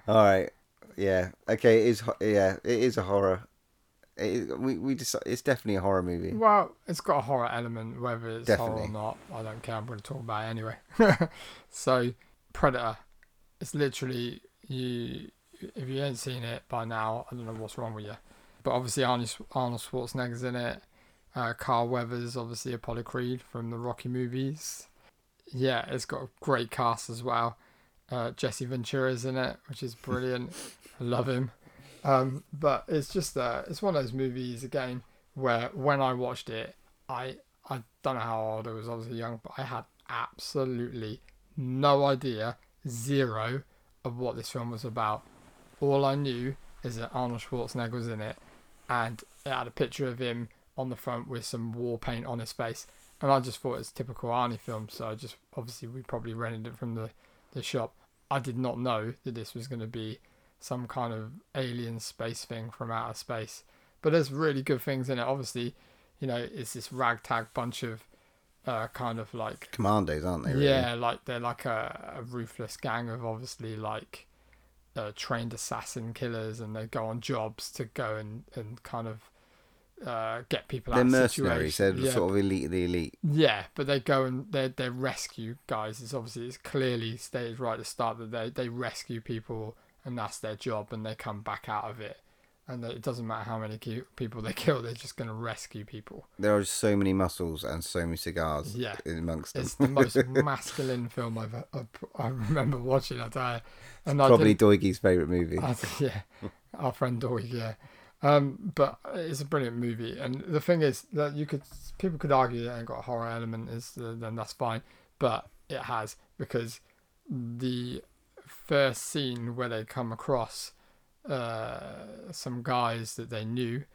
All right. Yeah. Okay, it is, yeah, it is a horror. It is, we, we just, it's definitely a horror movie. Well, it's got a horror element, whether it's definitely. horror or not. I don't care. I'm going to talk about it anyway. So, Predator. It's literally, you. If you ain't seen it by now, I don't know what's wrong with you. But obviously Arnold, Arnold Schwarzenegger's in it. Uh, Carl Weathers, obviously Apollo Creed from the Rocky movies. Yeah, it's got a great cast as well. Uh, Jesse Ventura's in it, which is brilliant. I love him. Um, but it's just, uh, it's one of those movies, again, where when I watched it, I, I don't know how old I was, obviously young, but I had absolutely no idea zero of what this film was about. All I knew is that Arnold Schwarzenegger was in it, and it had a picture of him on the front with some war paint on his face. And I just thought it was a typical Arnie film, so I just, obviously we probably rented it from the, the shop. I did not know that this was going to be some kind of alien space thing from outer space. But there's really good things in it. Obviously, you know, it's this ragtag bunch of uh, kind of like... commandos, aren't they? Really? Yeah, like they're like a, a ruthless gang of obviously like uh, trained assassin killers, and they go on jobs to go and, and kind of... Uh, get people out of mercenaries, they're yeah. sort of elite of the elite. Yeah, but they go and they're, they're rescue guys. It's obviously, it's clearly stated right at the start that they, they rescue people and that's their job, and they come back out of it. And it doesn't matter how many people they kill, they're just going to rescue people. There are so many muscles and so many cigars yeah. amongst them. It's the most masculine film I've, I've, I remember watching. I die. And it's I probably Doigie's favourite movie. I, yeah, our friend Doigie, yeah. Um, but it's a brilliant movie, and the thing is that you could people could argue that it ain't got a horror element, is uh, then that's fine, but it has, because the first scene where they come across uh, some guys that they knew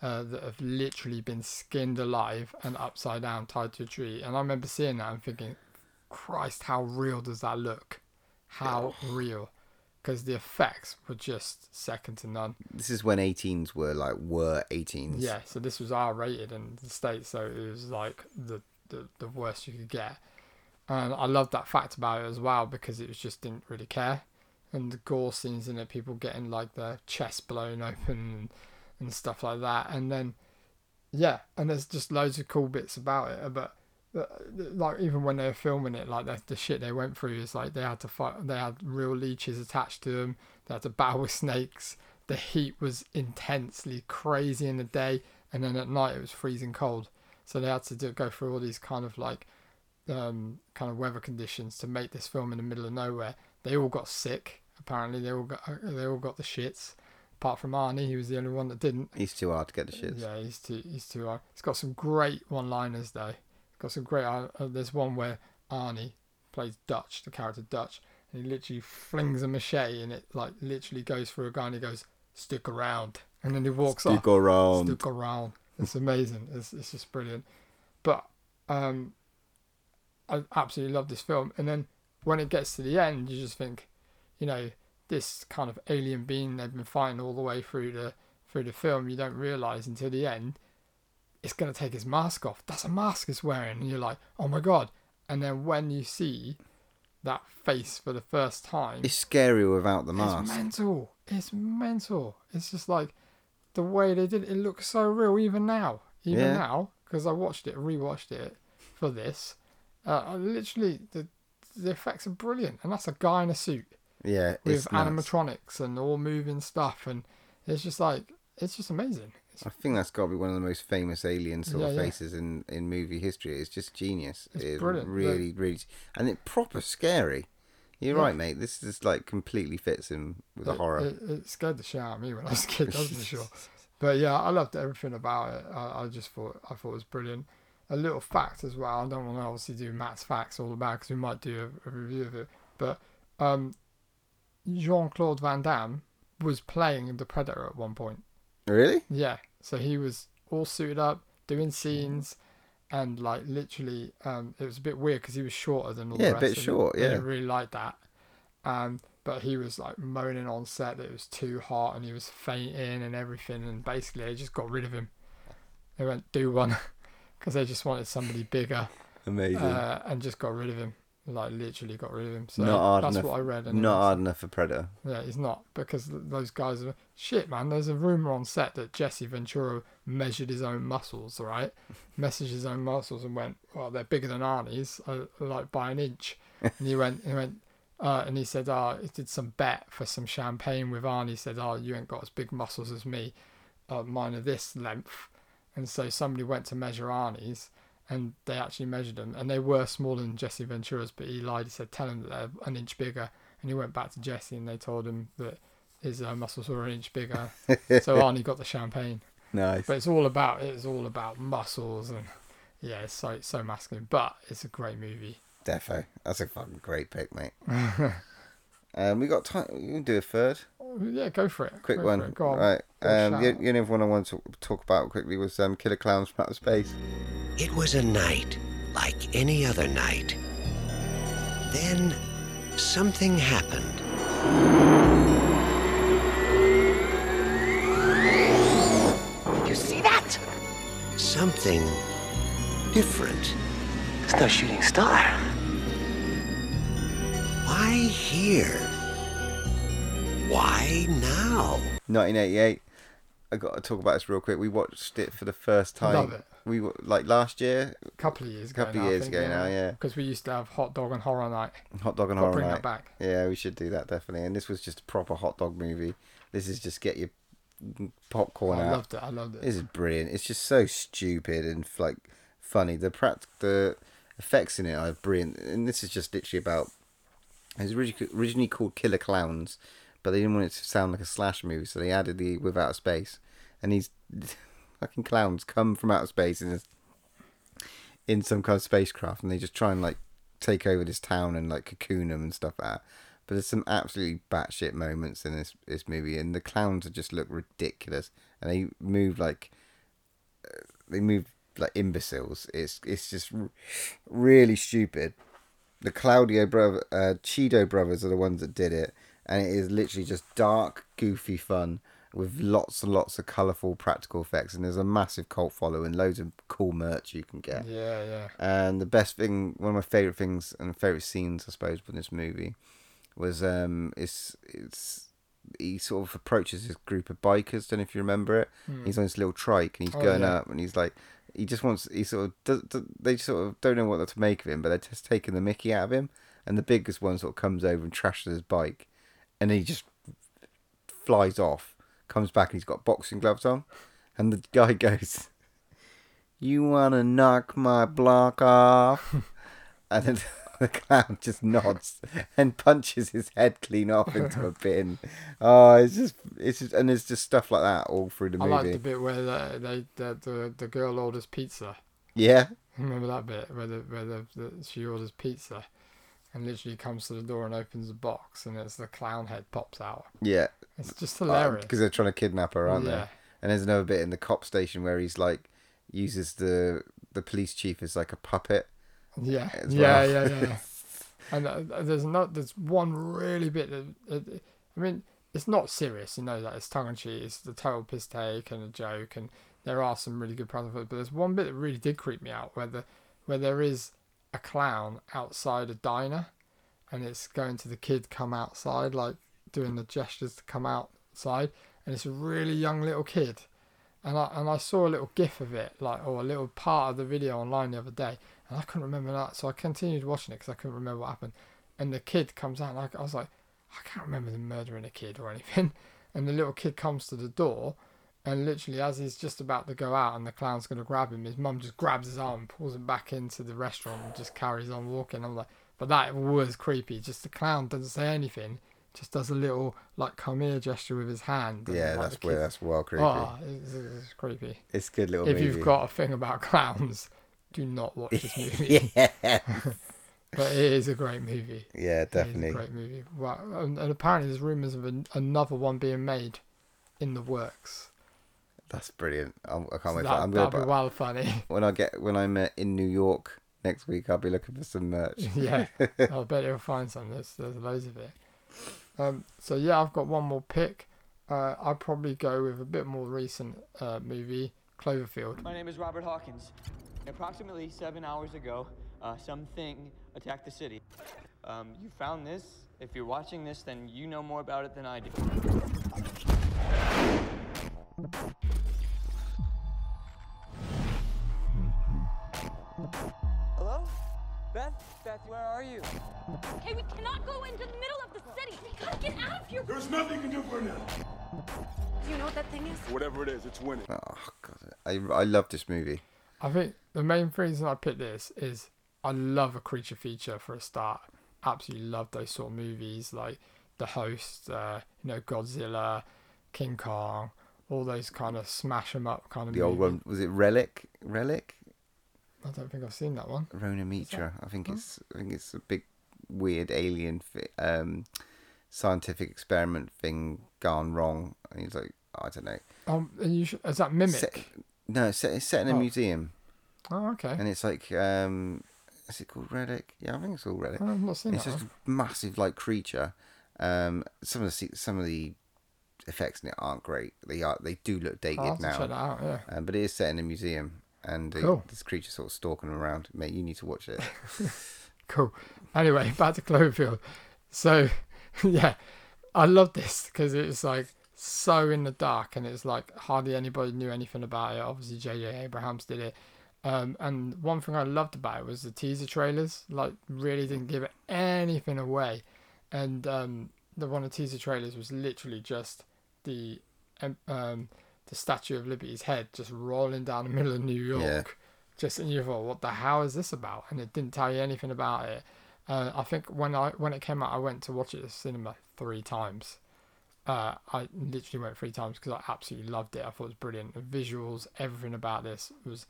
uh, that have literally been skinned alive and upside down tied to a tree, and I remember seeing that and thinking, Christ, how real does that look? How real? Because the effects were just second to none. This is when eighteens were like were eighteens. Yeah, so this was R rated in the States, so it was like the, the, the worst you could get. And I loved that fact about it as well, because it was just didn't really care. And the gore scenes in it, people getting like their chest blown open and, and stuff like that. And then, yeah, and there's just loads of cool bits about it, but. Like even when they were filming it, like the, the shit they went through is like they had to fight. They had real leeches attached to them. They had to battle with snakes. The heat was intensely crazy in the day, and then at night it was freezing cold. So they had to do, go through all these kind of like um, kind of weather conditions to make this film in the middle of nowhere. They all got sick. Apparently, they all got they all got the shits. Apart from Arnie, he was the only one that didn't. He's too hard to get the shits. Yeah, he's too he's too hard. He's got some great one-liners though. Got some great. Uh, there's one where Arnie plays Dutch, the character Dutch, and he literally flings a machete, and it like literally goes through a guy, and he goes, "Stick around," and then he walks off. Stick around. Stick around. It's amazing. It's it's just brilliant. But um, I absolutely love this film. And then when it gets to the end, you just think, you know, this kind of alien being they've been fighting all the way through the through the film. You don't realise until the end. It's going to take his mask off. That's a mask he's wearing. And you're like, oh my God. And then when you see that face for the first time. It's scary without the mask. It's mental. It's mental. It's just like the way they did it. It looks so real even now. Even yeah. now. Because I watched it, rewatched it for this. Uh, I literally, the, the effects are brilliant. And that's a guy in a suit. Yeah. With animatronics nuts. And all moving stuff. And it's just like, it's just amazing. I think that's got to be one of the most famous alien sort yeah, of faces yeah. in, in movie history. It's just genius. It's it brilliant. Really, yeah. really... And it's proper scary. You're yeah. right, mate. This just, like, completely fits in with it, the horror. It, it scared the shit out of me when I was a kid, that's for sure. But, yeah, I loved everything about it. I, I just thought I thought it was brilliant. A little fact as well. I don't want to obviously do Matt's facts all about, because we might do a, a review of it. But um, Jean-Claude Van Damme was playing the Predator at one point. Really? Yeah. So he was all suited up, doing scenes, and like literally, um, it was a bit weird because he was shorter than all yeah, the rest. Yeah, a bit short. Yeah. I didn't really like that. Um, but he was like moaning on set that it was too hot, and he was fainting and everything. And basically, they just got rid of him. They went do one because they just wanted somebody bigger. Amazing. Uh, and just got rid of him. Like literally got rid of him. So not hard that's enough, what I read. And not hard enough for Predator. Yeah, he's not, because those guys are shit, man. There's a rumor on set that Jesse Ventura measured his own muscles, right? Messaged his own muscles and went, "Well, they're bigger than Arnie's, uh, like by an inch." And he went, he went, uh, and he said, "Ah, oh, he did some bet for some champagne with Arnie." He said, "Oh, you ain't got as big muscles as me. Uh, mine are this length." And so somebody went to measure Arnie's. And they actually measured them, and they were smaller than Jesse Ventura's, but he lied. He said, "Tell him that they're an inch bigger." And he went back to Jesse, and they told him that his uh, muscles were an inch bigger. So Arnie got the champagne. Nice. But it's all about it's all about muscles, and yeah, it's so so masculine. But it's a great movie. Defo, that's a fucking great pick, mate. um, we got time. We can do a third. Yeah, go for it. Quick go one. It. Go on. Right. Um, the, the only one I want to talk about quickly was um, Killer Clowns from Outer Space. It was a night like any other night. Then something happened. You see that? Something different. There's no shooting star. Why here? Why now? nineteen eighty-eight. I got to talk about this real quick. We watched it for the first time. Love it. We were, like last year, a couple of years, a couple of years ago now, yeah. Because we used to have Hot Dog and Horror Night. Hot Dog and Horror Night. Bring that back. Yeah, we should do that definitely. And this was just a proper hot dog movie. This is just get your popcorn out. I loved it. I loved it. This is brilliant. It's just so stupid and like funny. The pract- the effects in it are brilliant. And this is just literally about. It was originally called Killer Clowns, but they didn't want it to sound like a slash movie, so they added the Without Space, and these fucking clowns come from outer space in this, in some kind of spacecraft, and they just try and like take over this town and like cocoon them and stuff like that. But there's some absolutely batshit moments in this this movie, and the clowns just look ridiculous, and they move like they move like imbeciles. It's it's just really stupid. The Claudio brother, uh, Cheeto brothers are the ones that did it. And it is literally just dark, goofy fun with lots and lots of colourful practical effects. And there's a massive cult following, loads of cool merch you can get. Yeah, yeah. And the best thing, one of my favourite things and favourite scenes, I suppose, from this movie was um, it's it's he sort of approaches this group of bikers. Don't know if you remember it. Mm. He's on this little trike and he's oh, going yeah. up and he's like, he just wants, he sort of, does, does, they sort of don't know what to make of him, but they're just taking the mickey out of him. And the biggest one sort of comes over and trashes his bike. And he just flies off, comes back, and he's got boxing gloves on. And the guy goes, "You want to knock my block off?" And then the clown just nods and punches his head clean off into a bin. Oh, it's just, it's just, and it's just stuff like that all through the movie. I like the bit where they, they, the, the, the girl orders pizza. Yeah. Remember that bit where, the, where the, the, she orders pizza? And literally comes to the door and opens the box, and it's the clown head pops out. Yeah. It's just hilarious. Because uh, they're trying to kidnap her, aren't yeah. they? And there's another bit in the cop station where he's like, uses the the police chief as like a puppet. Yeah. Well. Yeah, yeah, yeah. And uh, there's not, there's one really bit that, uh, I mean, it's not serious, you know, that it's tongue in cheek, it's the total piss take and a joke, and there are some really good parts of it, but there's one bit that really did creep me out where the, where there is a clown outside a diner, and it's going to the kid come outside, like doing the gestures to come outside, and it's a really young little kid, and I and I saw a little gif of it, like, or a little part of the video online the other day, and I couldn't remember that, so I continued watching it because I couldn't remember what happened, and the kid comes out, and I, I was like, I can't remember them murdering a kid or anything, and the little kid comes to the door, and literally as he's just about to go out and the clown's going to grab him, his mum just grabs his arm and pulls him back into the restaurant and just carries on walking. I'm like, but that was creepy. Just the clown doesn't say anything, just does a little like come here gesture with his hand. Yeah, like, that's weird. That's well creepy. Oh, it's, it's creepy. It's a good little if movie. If you've got a thing about clowns, do not watch this movie. Yeah. But it is a great movie. Yeah, definitely. It is a great movie. Wow. And, and apparently there's rumours of an, another one being made in the works. That's brilliant. I'm, I can't so wait that, for that. I'm that'll gonna, be wild funny. When I get when I'm uh, in New York next week, I'll be looking for some merch. Yeah, I bet you'll find some. There's, there's loads of it. Um, so yeah, I've got one more pick. Uh, I'll probably go with a bit more recent uh, movie, Cloverfield. My name is Robert Hawkins. Approximately seven hours ago, uh, something attacked the city. Um, you found this. If you're watching this, then you know more about it than I do. Hello? Beth? Beth, where are you? Okay, we cannot go into the middle of the city. We gotta get out of here. There's nothing you can do for now. Do you know what that thing is? Whatever it is, it's winning. Oh, God. I, I love this movie. I think the main reason I picked this is I love a creature feature for a start. Absolutely love those sort of movies like The Host, uh, you know, Godzilla, King Kong, all those kind of smash 'em up kind of. The movies. Old one was it Relic? Relic? I don't think I've seen that one. Rona Mitra. I think it's I think it's a big weird alien um, scientific experiment thing gone wrong. And he's like, I don't know. Um, and you should, is that Mimic? Set, no, it's set, it's set in oh. a museum. Oh, okay. And it's like, um, is it called Reddick? Yeah, I think it's called Reddick. I've not seen and that. It's just a massive like creature. Um, some of the some of the effects in it aren't great. They are they do look dated I'll have to now. Check that out, yeah. Um, but it is set in a museum, and uh, cool. this creature sort of stalking around. Mate, you need to watch it. Cool. Anyway, back to Cloverfield. So, yeah, I love this because it's like so in the dark, and it's like hardly anybody knew anything about it. Obviously, J J Abrams did it. Um, and one thing I loved about it was the teaser trailers. Like, really didn't give it anything away. And um, the one of the teaser trailers was literally just the um, the Statue of Liberty's head just rolling down the middle of New York. Yeah. Just and you thought, what the hell is this about? And it didn't tell you anything about it. Uh, I think when I when it came out, I went to watch it at the cinema three times. Uh, I literally went three times because I absolutely loved it. I thought it was brilliant. The visuals, everything about this was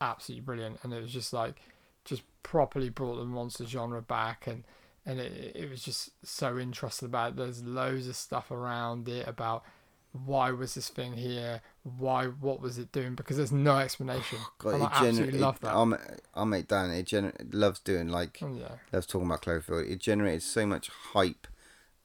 absolutely brilliant, and it was just like just properly brought the monster genre back, and and it, it was just so interesting about it. There's loads of stuff around it about why was this thing here, why what was it doing, because there's no explanation. Oh, God, and I gener- absolutely it, love that. I'll, I'll make Dan it gener- loves doing like oh, yeah. loves talking about Cloverfield. It generated so much hype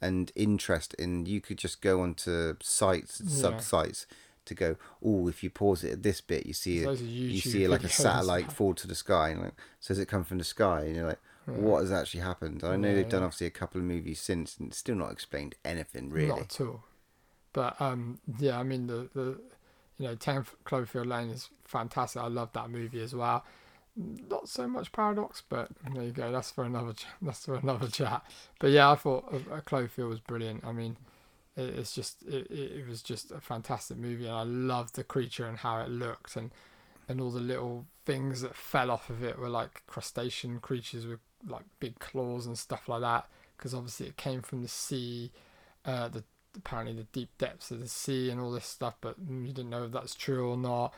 and interest, and you could just go onto sites and yeah. sub-sites to go, oh, if you pause it at this bit, you see so a, you see like a satellite fall to the sky, and like, so does it come from the sky? And you're like, yeah. what has actually happened? And I know yeah, they've done yeah. obviously a couple of movies since, and still not explained anything really. Not at all. But um, yeah, I mean the the you know ten Cloverfield Lane is fantastic. I love that movie as well. Not so much Paradox, but there you go. That's for another that's for another chat. But yeah, I thought uh, Cloverfield was brilliant. I mean. It's just it, it was just a fantastic movie, and I loved the creature and how it looked, and and all the little things that fell off of it were like crustacean creatures with like big claws and stuff like that, because obviously it came from the sea, uh, the apparently the deep depths of the sea and all this stuff, but you didn't know if that's true or not.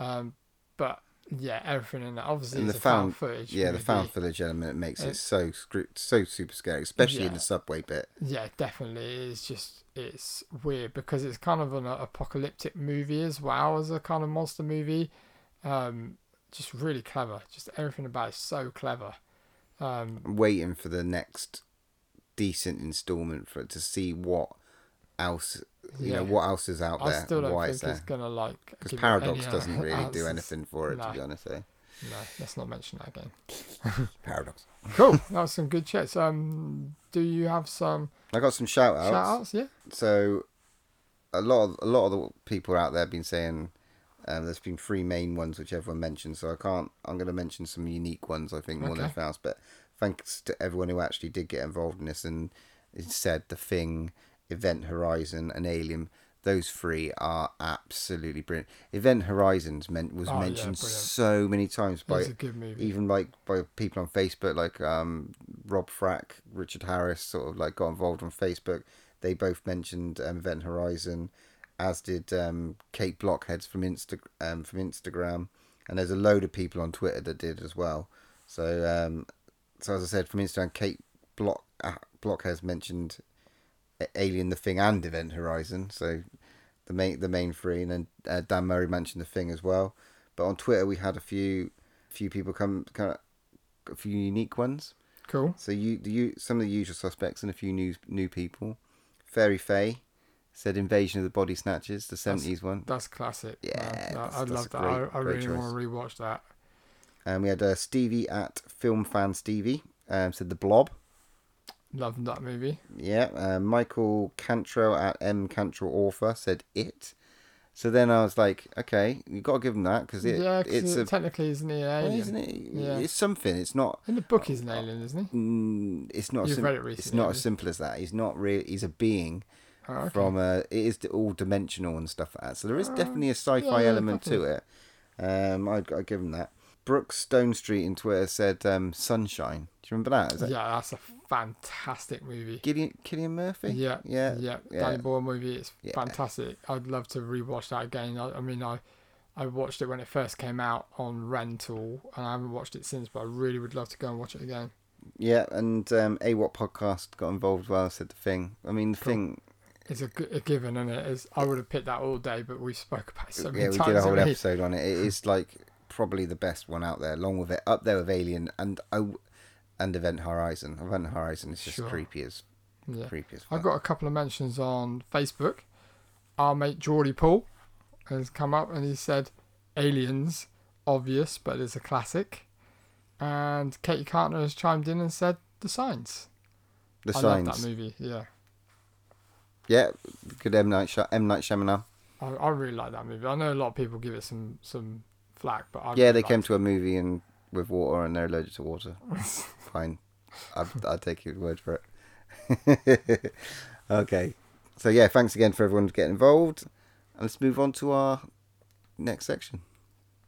Um, but yeah, everything in that obviously and the it's found, a found footage. Yeah, movie. The found footage element makes it, it so so super scary, especially yeah, in the subway bit. Yeah, definitely, it's just. It's weird because it's kind of an apocalyptic movie as well as a kind of monster movie. Um, just really clever. Just everything about it is so clever. Um, I'm waiting for the next decent installment for it to see what else, you yeah. know, what else is out I there. I still don't why think it's, it's going to like... Because Paradox doesn't really answers. do anything for it, no. to be honest. Eh? No, let's not mention that again. Paradox. Cool. That was some good chats. Um, do you have some... I got some shout-outs. Shout-outs, yeah. So a lot of, a lot of the people out there have been saying... Um, there's been three main ones which everyone mentioned, so I can't... I'm going to mention some unique ones, I think, more okay. than anything else. But thanks to everyone who actually did get involved in this and said The Thing, Event Horizon and Alien... Those three are absolutely brilliant. Event Horizons meant was oh, mentioned yeah, so many times by even like by people on Facebook, like um, Rob Frack, Richard Harris, sort of like got involved on Facebook. They both mentioned um, Event Horizon, as did um, Kate Blockheads from Insta um, from Instagram, and there's a load of people on Twitter that did as well. So, um, so as I said, from Instagram, Kate Block uh, Blockheads mentioned Alien, The Thing, and Event Horizon. So the main the main three, and then uh, Dan Murray mentioned The Thing as well. But on Twitter, we had a few few people come, kind of a few unique ones. Cool. So you the you some of the usual suspects and a few new new people. Fairy Faye said Invasion of the Body Snatchers, the seventies one. That's classic. Yeah, no, that, I love that. Great, I, I really choice. want to rewatch that. And we had uh, Stevie at Film Fan Stevie um, said The Blob. Loved that movie. Yeah, uh, Michael Cantrell at M Cantrell Author said It. So then I was like, okay, you got to give him that because it, yeah, it's it a, technically isn't he an alien? Well, isn't it? Yeah. It's something. It's not. In the book, he's an alien, isn't he? It's not. You've sim- read it recently. It's not as simple as that. He's not really. He's a being oh, okay. from a. It is all dimensional and stuff like that. So there is uh, definitely a sci-fi yeah, element to it. Um, I'd got to give him that. Brooke Stone Street in Twitter said um, Sunshine. Do you remember that? Is that... Yeah, that's a fantastic movie. Gideon, Cillian Murphy? Yeah. Yeah. Yeah. yeah. Danny Boyle movie. It's yeah. fantastic. I'd love to rewatch that again. I, I mean, I I watched it when it first came out on rental, and I haven't watched it since, but I really would love to go and watch it again. Yeah, and um, A W O T podcast got involved well. I said The Thing. I mean, The cool. Thing... It's a, a given, isn't it? It's, I would have picked that all day, but we spoke about it so many yeah, times. Yeah, we did a whole already. episode on it. It is, like, probably the best one out there, along with it, up there with Alien and and Event Horizon. Event Horizon is just sure. creepy as yeah. creepy as fuck. I've got a couple of mentions on Facebook. Our mate Geordie Paul has come up and he said, Aliens, obvious, but it's a classic. And Katie Cartner has chimed in and said, The Signs. The I Signs. I love that movie, yeah. Yeah, good M. Night, Sh- M. Night Shyamalan. I, I really like that movie. I know a lot of people give it some, some flack, but I Yeah, really they came it. to a movie and with water and they're allergic to water. Fine. I'll take your word for it. Okay. So, yeah, thanks again for everyone getting involved. And let's move on to our next section.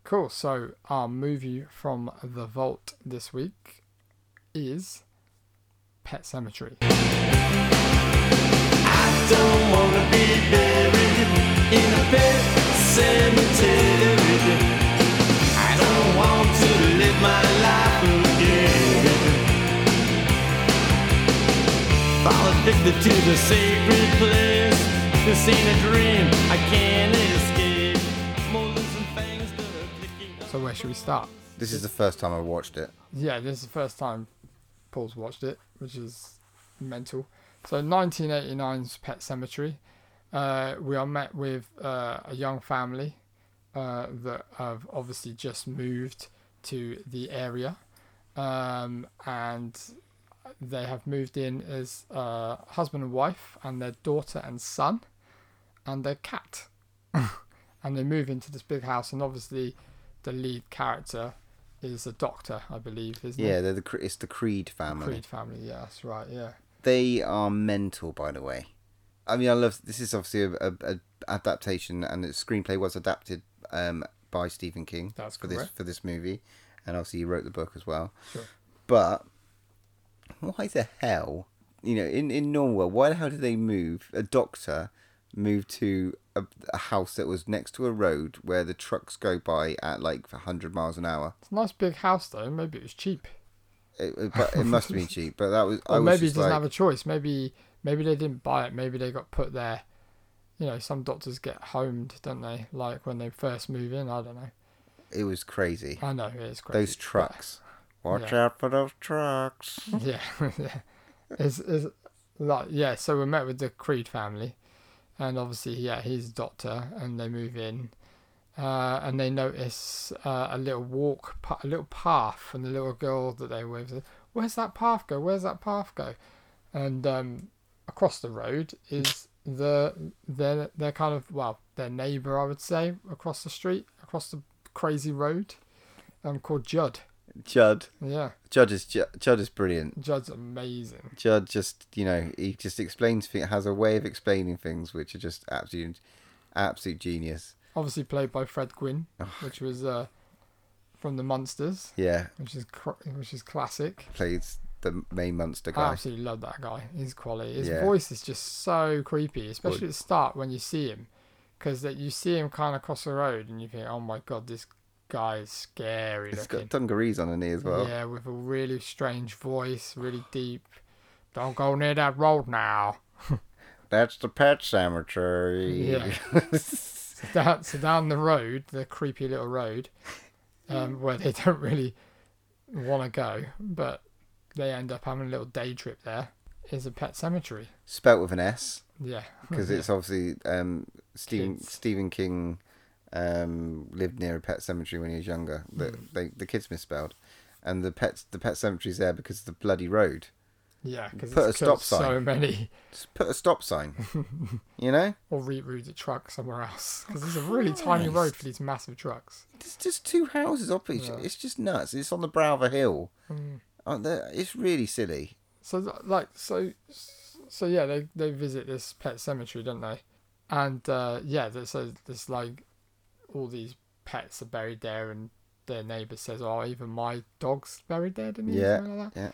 Cool. So our movie from the vault this week is Pet Sematary. I don't want to be buried in a pet cemetery. I don't want to live my life again. Fall addicted to the sacred place. This ain't a dream. I can't escape. So where should we start? This is the first time I watched it. Yeah, this is the first time Paul's watched it, which is mental. So nineteen eighty-nine's Pet Sematary. Uh, we are met with uh, a young family uh, that have obviously just moved to the area. Um, and they have moved in as uh, husband and wife and their daughter and son and their cat. And they move into this big house and obviously... The lead character is a doctor, I believe, isn't yeah, it? Yeah, the, it's the Creed family. The Creed family, yeah, that's right, yeah. They are mental, by the way. I mean, I love... This is obviously a, a, a adaptation, and the screenplay was adapted um, by Stephen King that's for this, for this movie, and obviously he wrote the book as well. Sure. But why the hell... You know, in, in Norway, why the hell did they move... A doctor moved to... A, a house that was next to a road where the trucks go by at like one hundred miles an hour. It's a nice big house though. Maybe it was cheap. It, it, but it must have been cheap. But that was. Or I was maybe it doesn't like... have a choice. Maybe maybe they didn't buy it. Maybe they got put there. You know, some doctors get homed, don't they? Like when they first move in. I don't know. It was crazy. I know it is crazy. Those trucks. But... Watch yeah. out for those trucks. Yeah, yeah. It's, it's like yeah. So we're met with the Creed family. And obviously, yeah, he's a doctor, and they move in, uh, and they notice uh, a little walk, a little path, and the little girl that they were with says, "Where's that path go? Where's that path go?" And um, across the road is the their their kind of well their neighbour, I would say, across the street, across the crazy road, um, called Judd. Judd, yeah, Judd is Judd is brilliant. Judd's amazing. Judd just, you know, he just explains things, has a way of explaining things which are just absolute, absolute genius. Obviously played by Fred Gwynn, oh. which was uh, from the Munsters. Yeah, which is which is classic. Plays the main Munster guy. I absolutely love that guy. He's quality. His yeah. voice is just so creepy, especially what? at the start when you see him, because that you see him kind of cross the road and you think, oh my god, this. guy is scary looking. It's got dungarees on her knee as well. Yeah, with a really strange voice, really deep. Don't go near that road now. That's the pet cemetery. Yeah. so, down, so down the road, the creepy little road, um, where they don't really want to go, but they end up having a little day trip there, is a pet cemetery. Spelt with an S. Yeah. Because yeah. it's obviously um, Stephen, Stephen King... Um, lived near a pet cemetery when he was younger. The mm. they, the kids misspelled, and the pets the pet cemetery's there because of the bloody road. Yeah, because put it's a stop sign. So many. Just put a stop sign. You know, or reroute the truck somewhere else because it's a really tiny road for these massive trucks. There's just two houses up each. Yeah. It's just nuts. It's on the brow of a hill. Mm. It's really silly. So like so so yeah they they visit this pet cemetery, don't they? And uh, yeah, so there's like. all these pets are buried there and their neighbour says, oh, even my dog's buried there, didn't he? Yeah, like that. yeah.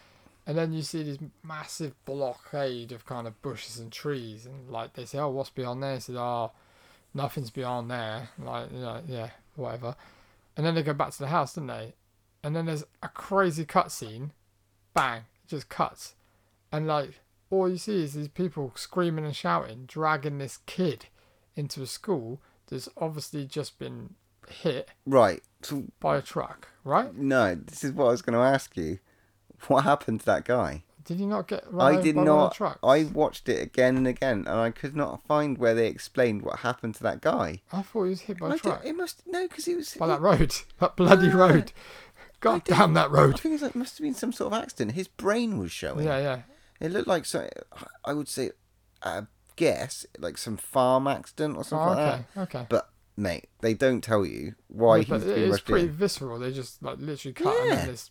And then you see this massive blockade of kind of bushes and trees and like they say, oh, what's beyond there? He says, oh, nothing's beyond there. Like, you know, yeah, whatever. And then they go back to the house, don't they? And then there's a crazy cutscene bang, it just cuts. And like, all you see is these people screaming and shouting, dragging this kid into a school that's obviously just been hit right so, by a truck, right? No, this is what I was going to ask you. What happened to that guy? Did you not get run I did by not. One of the I watched it again and again, and I could not find where they explained what happened to that guy. I thought he was hit by a truck. It must no, because he was by it, that road, that bloody no, road. God damn that road! I think it like, must have been some sort of accident. His brain was showing. Yeah, yeah. It looked like some. I would say, I guess like some farm accident or something. Oh, okay, like that. Okay. But mate, they don't tell you why no, he's. But been it's pretty in. visceral. They just like literally cut yeah. him and this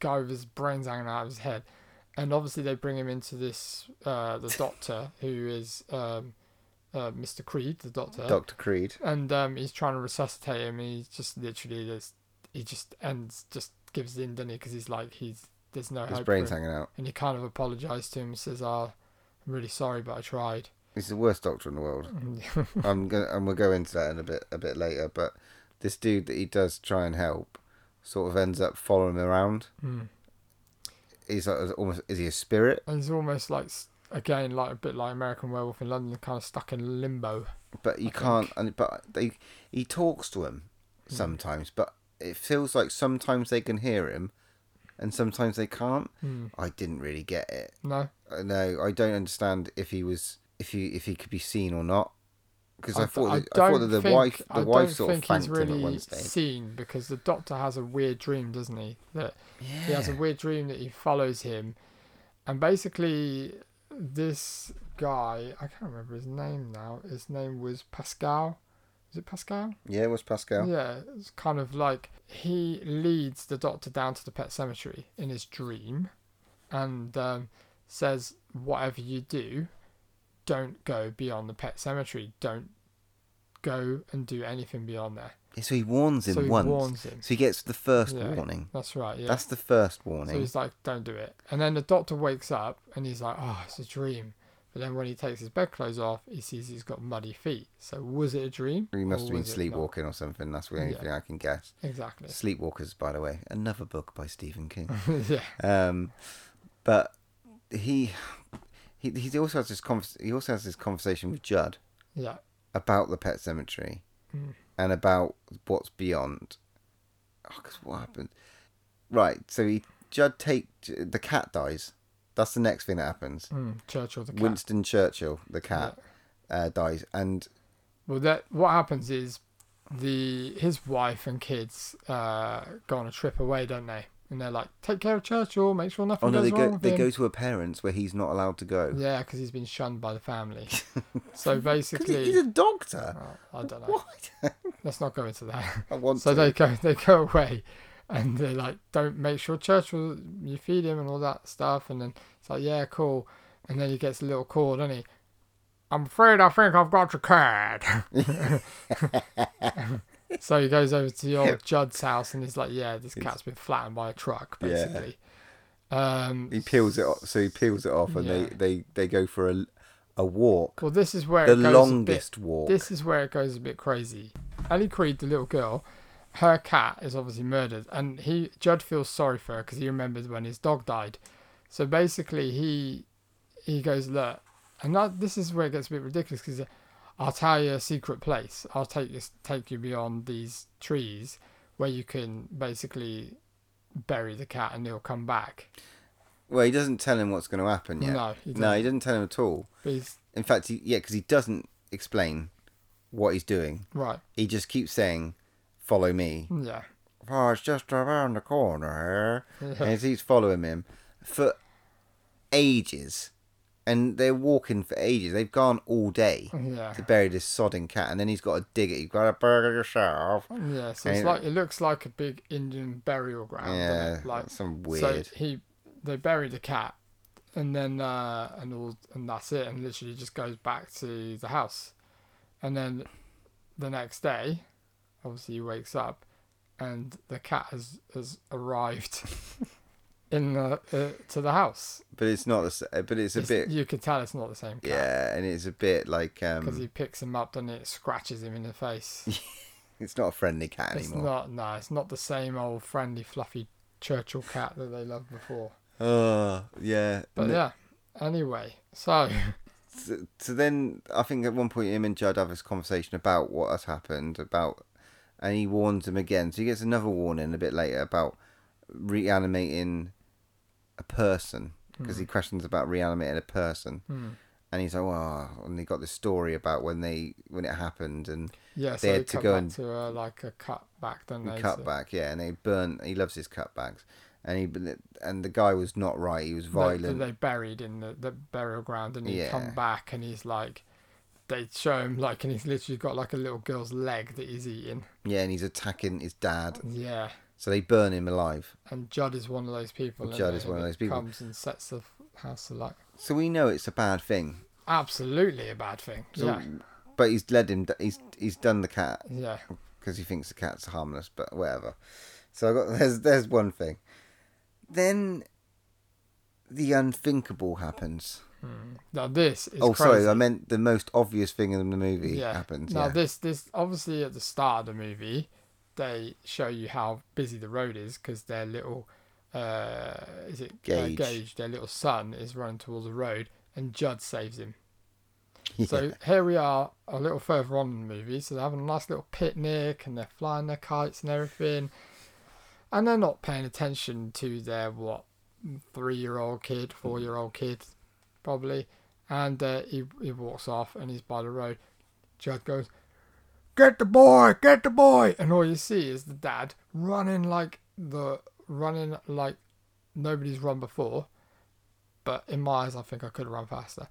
guy with his brains hanging out of his head. And obviously they bring him into this, uh, the doctor, who is um, uh, Mister Creed, the doctor. Doctor Creed. And um, he's trying to resuscitate him. And he's just literally, just, he just ends, just gives in, doesn't he? Because he's like, he's there's no hope. His brain's hanging out. And he kind of apologised to him and says, oh, I'm really sorry, but I tried. He's the worst doctor in the world. I'm gonna, and we'll go into that in a bit, a bit later. But this dude that he does try and help sort of ends up following him around. Mm. He's like, almost, is he a spirit? And he's almost like, again, like a bit like American Werewolf in London, kind of stuck in limbo. But you I can't, and, but they, he talks to him sometimes, mm. but it feels like sometimes they can hear him and sometimes they can't. Mm. I didn't really get it. No. No, I don't understand if he was, if he, if he could be seen or not. Because I, I thought, I, that, I thought that the think, wife, the I wife sort of thanked really him at one stage. Seen because the doctor has a weird dream, doesn't he? That yeah. he has a weird dream that he follows him, and basically this guy, I can't remember his name now. His name was Pascal. Was it Pascal? Yeah, it was Pascal. Yeah, it's kind of like he leads the doctor down to the pet cemetery in his dream, and um, says, "Whatever you do, don't go beyond the pet cemetery. Don't go and do anything beyond there." Yeah, so he warns him so he once. Warns him. So he gets the first yeah, warning. That's right. Yeah. That's the first warning. So he's like, "Don't do it." And then the doctor wakes up and he's like, "Oh, it's a dream." But then when he takes his bedclothes off, he sees he's got muddy feet. So was it a dream? He must have been sleepwalking or something. That's the only yeah. thing I can guess. Exactly. Sleepwalkers, by the way, another book by Stephen King. yeah. Um, but he. He he also has this convers- he also has this conversation with Judd, yeah, about the pet cemetery, mm. and about what's beyond. Oh, cause what happened? Right, so he Judd take the cat dies. That's the next thing that happens. Mm, Churchill the cat. Winston Churchill the cat yeah. uh, dies, and well, that what happens is the his wife and kids uh, go on a trip away, don't they? And they're like, take care of Churchill, make sure nothing oh, no, goes wrong. Oh, no, they go to a parent's where he's not allowed to go. Yeah, because he's been shunned by the family. So basically... he's a doctor. Oh, I don't know. What? Let's not go into that. I want so to. So they go, they go away and they're like, don't make sure Churchill, you feed him and all that stuff. And then it's like, yeah, cool. And then he gets a little call, doesn't he? I'm afraid I think I've got your card. So he goes over to the old Judd's house and he's like, yeah, this cat's been flattened by a truck, basically. Yeah. Um, he peels it off. So he peels it off and yeah. they, they, they go for a, a walk. Well, this is where the it goes longest a bit, walk. This is where it goes a bit crazy. Ellie Creed, the little girl, her cat is obviously murdered. And he Judd feels sorry for her because he remembers when his dog died. So basically he he goes, look, and that, this is where it gets a bit ridiculous because I'll tell you a secret place. I'll take this, take you beyond these trees where you can basically bury the cat and he'll come back. Well, he doesn't tell him what's going to happen yet. No, he doesn't. No, he doesn't tell him at all. In fact, he, yeah, because he doesn't explain what he's doing. Right. He just keeps saying, follow me. Yeah. Oh, it's just around the corner. Yeah. And he's following him for ages. And they're walking for ages. They've gone all day yeah. to bury this sodding cat, and then he's got to dig it. You've got to bury yourself. Yeah, so it's like it looks like a big Indian burial ground. Yeah, like some weird. So he, they bury the cat, and then uh, and all, and that's it. And literally just goes back to the house, and then the next day, obviously he wakes up, and the cat has has arrived. In the uh, to the house, but it's not the but it's a it's, bit. You can tell it's not the same cat. Yeah, and it's a bit like because um, he picks him up and it scratches him in the face. It's not a friendly cat it's anymore. It's not. No, it's not the same old friendly, fluffy Churchill cat that they loved before. Uh, yeah. But yeah, anyway, so... so... So then, I think at one point him and Judd have this conversation about what has happened, about, and he warns him again. So he gets another warning a bit later about reanimating a person, because mm. he questions about reanimating a person. Mm. And he's like, "Wow!" Oh, and they got this story about when they when it happened, and yeah, so they had to go and to a, like a cut back, don't they? Cut so. back, yeah. And they burnt. He loves his cutbacks, and he and the guy was not right. He was violent. They, they buried in the, the burial ground, and he yeah. come back, and he's like, they show him like, and he's literally got like a little girl's leg that he's eating. Yeah, and he's attacking his dad. Yeah. So they burn him alive. And Judd is one of those people. Well, Judd is one of those people. Comes and sets the house alight. So we know it's a bad thing. Absolutely a bad thing. So, yeah. But he's led him. He's he's done the cat. Yeah. Because he thinks the cat's harmless, but whatever. So I got there's there's one thing. Then the unthinkable happens. Hmm. Now this is. Oh, crazy. Sorry, I meant the most obvious thing in the movie yeah. happens. Now yeah. this this obviously at the start of the movie, they show you how busy the road is because their little uh, is it Gage. Uh, Gage, their little son, is running towards the road, and Judd saves him. Yeah. So here we are a little further on in the movie, so they're having a nice little picnic and they're flying their kites and everything, and they're not paying attention to their what three-year-old kid, four-year-old kid, probably, and uh, he he walks off and he's by the road. Judd goes, "Get the boy! Get the boy!" And all you see is the dad running like the running like nobody's run before. But in my eyes, I think I could have run faster.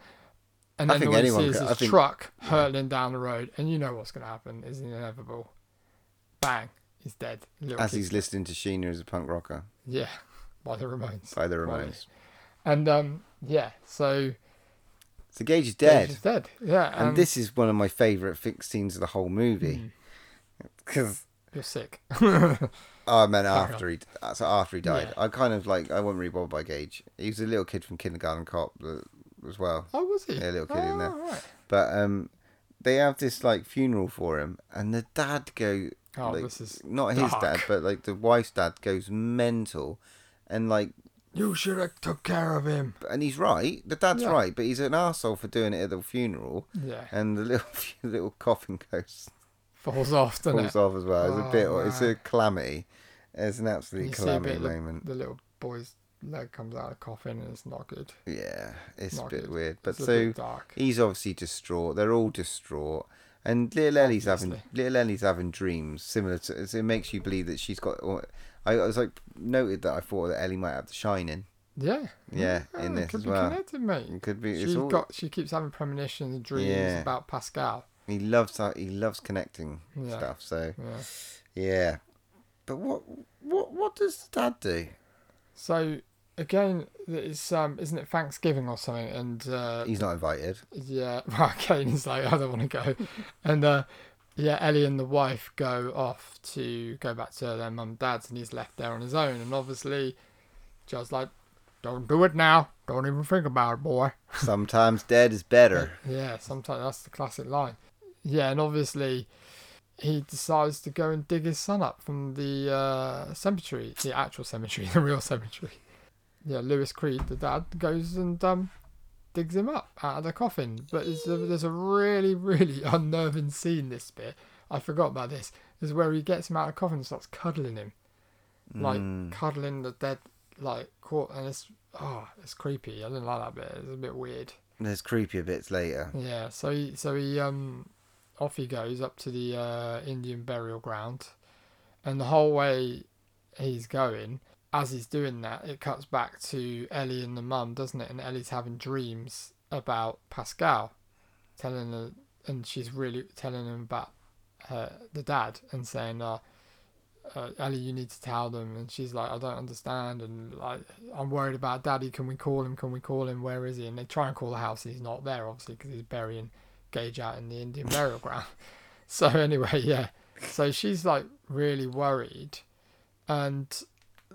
And then all you see is his truck hurtling down the road, and you know what's going to happen is inevitable. Bang! He's dead. As he's listening to Sheena as a punk rocker. Yeah, by the Ramones. By the Ramones. And um, yeah, so. So Gage is dead. Gage is dead, yeah. And, and this is one of my favourite fixed scenes of the whole movie. Because mm. You're sick. I meant after he, so after he died. Yeah. I kind of like, I wasn't really bothered by Gage. He was a little kid from Kindergarten Cop as well. Oh, was he? Yeah, a little kid oh, in there. Right. But um, they have this like funeral for him, and the dad go, oh, like, this is not dark. His dad, but like the wife's dad goes mental, and like, "You should have took care of him." And he's right. The dad's yeah. right, but he's an arsehole for doing it at the funeral. Yeah. And the little little coffin goes falls off, doesn't falls it? Falls off as well. Oh, it's a bit. Man. It's a calamity. It's an absolute you calamity bit, moment. The, the little boy's leg comes out of the coffin, and it's not good. Yeah, it's not a bit good. Weird. But it's so a bit dark. He's obviously distraught. They're all distraught. And little Ellie's having little Ellie's having dreams similar to. So it makes you believe that she's got. Or, I was like noted that I thought that Ellie might have The Shining. Yeah. Yeah, yeah in this as well. Could be connected, mate. It could be. She's all... got. She keeps having premonitions and dreams yeah. about Pascal. He loves that. He loves connecting yeah. stuff. So. Yeah. yeah. But what what what does the dad do? So again, it's um isn't it Thanksgiving or something? And uh, he's not invited. Yeah. Okay. He's like, I don't want to go, and. uh Yeah, Ellie and the wife go off to go back to their mum and dad's, and he's left there on his own. And obviously, Joe's like, "Don't do it now. Don't even think about it, boy. Sometimes dead is better." Yeah, sometimes that's the classic line. Yeah, and obviously, he decides to go and dig his son up from the uh, cemetery, the actual cemetery, the real cemetery. Yeah, Lewis Creed, the dad, goes and um. digs him up out of the coffin, but there's a, there's a really really unnerving scene this bit I forgot about this is where he gets him out of the coffin and starts cuddling him like mm. cuddling the dead like court, and it's oh it's creepy. I didn't like that bit. It's a bit weird. There's creepier bits later. Yeah, so he so he um off he goes up to the uh Indian burial ground, and the whole way he's going, as he's doing that, it cuts back to Ellie and the mum, doesn't it? And Ellie's having dreams about Pascal, telling her, and she's really telling him about her, the dad, and saying, uh, uh, "Ellie, you need to tell them." And she's like, "I don't understand," and like, "I'm worried about Daddy. Can we call him? Can we call him? Where is he?" And they try and call the house, and he's not there, obviously, because he's burying Gage out in the Indian burial ground. So anyway, yeah. So she's like really worried, and.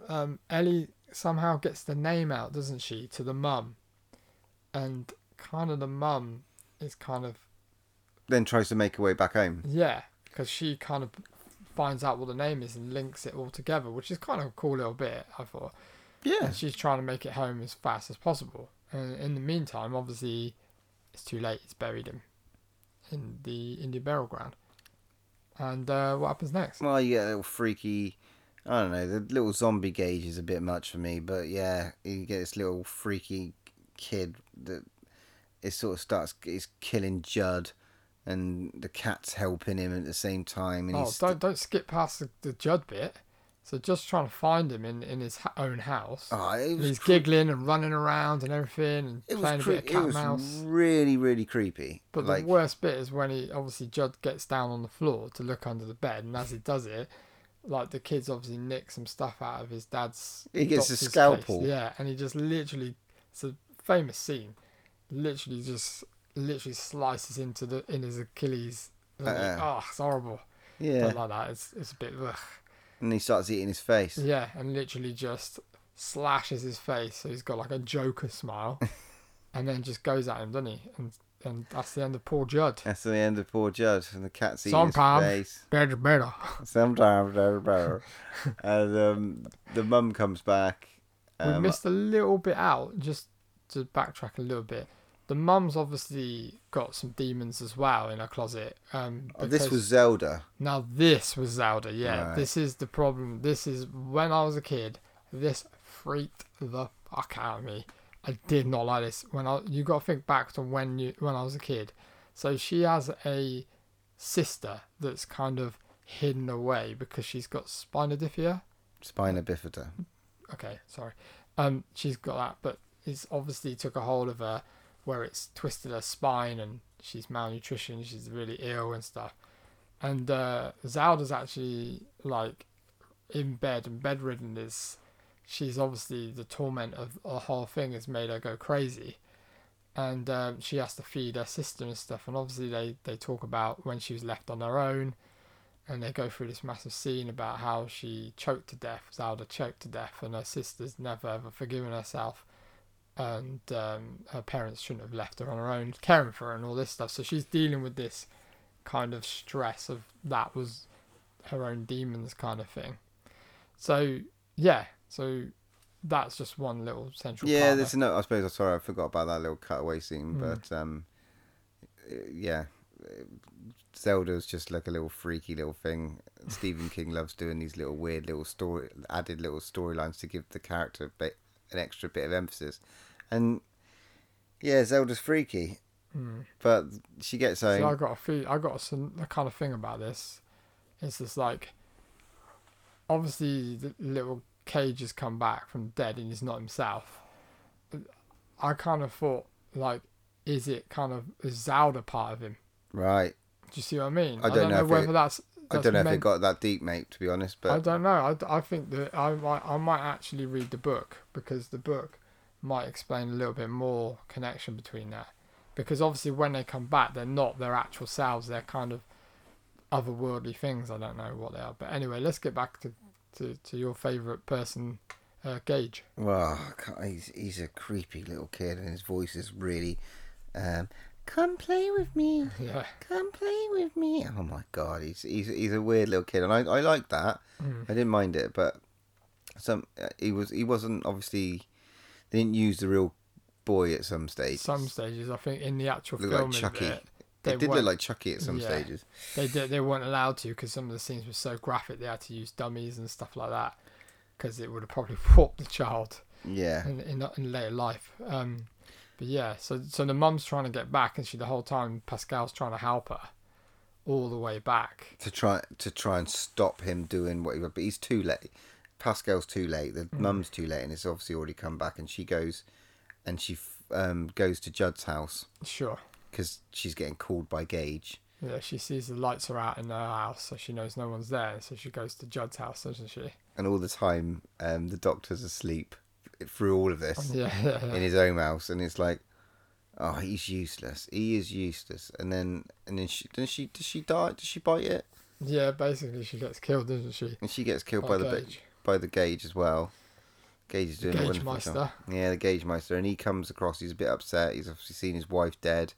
Um, Ellie somehow gets the name out, doesn't she, to the mum, and kind of the mum is kind of then tries to make her way back home. Yeah, because she kind of finds out what the name is and links it all together, which is kind of a cool little bit, I thought. Yeah. And she's trying to make it home as fast as possible. And in the meantime, obviously, it's too late. It's buried him in the Indian burial ground. And uh, what happens next? Well, you get a little freaky... I don't know, the little zombie gauge is a bit much for me, but yeah, you get this little freaky kid that it sort of starts, it's killing Judd, and the cat's helping him at the same time. And oh, he's don't, st- don't skip past the, the Judd bit. So just trying to find him in, in his ha- own house. Oh, it was he's cre- giggling and running around and everything and it playing was cre- a bit of cat and mouse. It was really, really creepy. But like... the worst bit is when he, obviously Judd gets down on the floor to look under the bed, and as he does it, like the kids obviously nick some stuff out of his dad's. He gets a scalpel. Place. Yeah, and he just literally, it's a famous scene, literally just literally slices into the in his Achilles. Uh, oh, it's horrible. Yeah, don't like that. It's it's a bit. Ugh. And he starts eating his face. Yeah, and literally just slashes his face. So he's got like a Joker smile, and then just goes at him, doesn't he? And and that's the end of poor Judd. That's the end of poor Judd, and the cat's eating his face. Sometimes better. Sometimes better, better. And um, the mum comes back. Um, we missed a little bit out, just to backtrack a little bit. The mum's obviously got some demons as well in her closet. Um, oh, this was Zelda. Now this was Zelda, yeah. Right. This is the problem. This is, when I was a kid, this freaked the fuck out of me. I did not like this. When I you got to think back to when you when I was a kid. So she has a sister that's kind of hidden away because she's got spina bifida. Spina bifida. Okay, sorry. Um, she's got that, but it's obviously took a hold of her, where it's twisted her spine and she's malnutrition. She's really ill and stuff. And uh, Zelda's actually like in bed and bedridden is. She's obviously the torment of the whole thing has made her go crazy, and um, she has to feed her sister and stuff. And obviously they, they talk about when she was left on her own, and they go through this massive scene about how she choked to death, Zelda choked to death, and her sister's never ever forgiven herself, and um, her parents shouldn't have left her on her own, caring for her and all this stuff. So she's dealing with this kind of stress of that was her own demons kind of thing. So yeah. So that's just one little central part. Yeah, there's no. I suppose I'm sorry, I forgot about that little cutaway scene, mm. but um, yeah, Zelda's just like a little freaky little thing. Stephen King loves doing these little weird little story, added little storylines to give the character a bit, an extra bit of emphasis, and yeah, Zelda's freaky, mm. but she gets home. So I got a feel, I got a, a kind of thing about this. It's just like, obviously the little Cage has come back from dead and he's not himself. I kind of thought, like, is it kind of is Zelda part of him? Right. Do you see what I mean? I don't, I don't know, know whether it, that's, that's. I don't know meant... if it got that deep, mate. To be honest, but I don't know. I, I think that I might I might actually read the book, because the book might explain a little bit more connection between that. Because obviously, when they come back, they're not their actual selves. They're kind of otherworldly things. I don't know what they are. But anyway, let's get back to. To, to your favourite person, uh, Gage. Well, he's he's a creepy little kid, and his voice is really, um, come play with me, yeah. come play with me. Oh my God, he's he's he's a weird little kid, and I I like that. Mm. I didn't mind it, but some uh, he was he wasn't obviously they didn't use the real boy at some stages. Some stages, I think, in the actual film, like Chucky. It, They it did look like Chucky at some yeah, stages. They did, they weren't allowed to, because some of the scenes were so graphic. They had to use dummies and stuff like that, because it would have probably warped the child. Yeah. In in, in later life. Um, but yeah, so so the mum's trying to get back, and she the whole time Pascal's trying to help her all the way back to try to try and stop him doing what he would. But he's too late. Pascal's too late. The mm. mum's too late, and it's obviously already come back. And she goes, and she um goes to Judd's house. Sure. Because she's getting called by Gage. Yeah, she sees the lights are out in her house, so she knows no one's there. So she goes to Judd's house, doesn't she? And all the time, um, the doctor's asleep through all of this yeah, yeah, yeah. in his own house, and it's like, oh, he's useless. He is useless. And then, and then she, does she, does she die? Does she bite it? Yeah, basically, she gets killed, doesn't she? And she gets killed by, by the Gage. by the Gage as well. Gage is doing a wonderful job. Yeah, the Gage Meister, and he comes across. He's a bit upset. He's obviously seen his wife dead.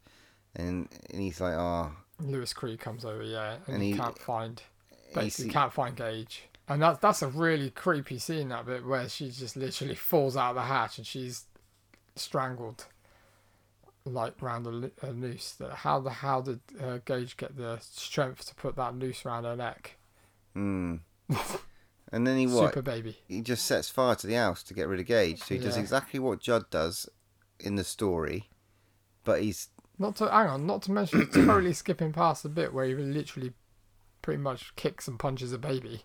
And and he's like, ah. Oh. Lewis Cree comes over, yeah, and, and he, he can't find. Basically, he see, can't find Gage. And that's, that's a really creepy scene, that bit where she just literally falls out of the hatch and she's strangled, like, round a, a noose. How the how did uh, Gage get the strength to put that noose around her neck? Mm. And then he what? Super baby. He just sets fire to the house to get rid of Gage. So he yeah. does exactly what Judd does in the story, but he's... Not to hang on, not to mention he's totally skipping past the bit where he literally pretty much kicks and punches a baby.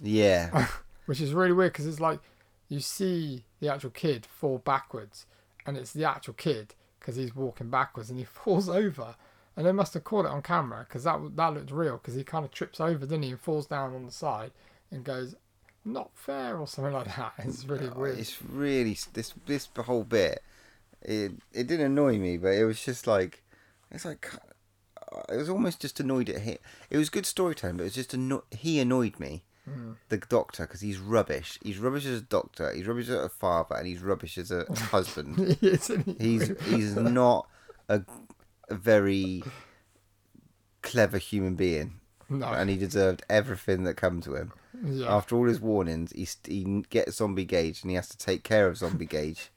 Yeah. Which is really weird, because it's like you see the actual kid fall backwards, and it's the actual kid because he's walking backwards and he falls over, and they must have caught it on camera because that that looked real, because he kind of trips over, didn't he, and falls down on the side and goes not fair or something like that. It's really oh, weird. It's really this this whole bit. It it didn't annoy me, but it was just like it's like it was almost just annoyed at him. It was good storytelling, but it was just anno- he annoyed me. Mm. The doctor, because he's rubbish. He's rubbish as a doctor. He's rubbish as a father, and he's rubbish as a husband. Isn't he? He's he's not a, a very clever human being. No, and he deserved everything that come to him. Yeah. After all his warnings, he he gets Zombie Gage, and he has to take care of Zombie Gage.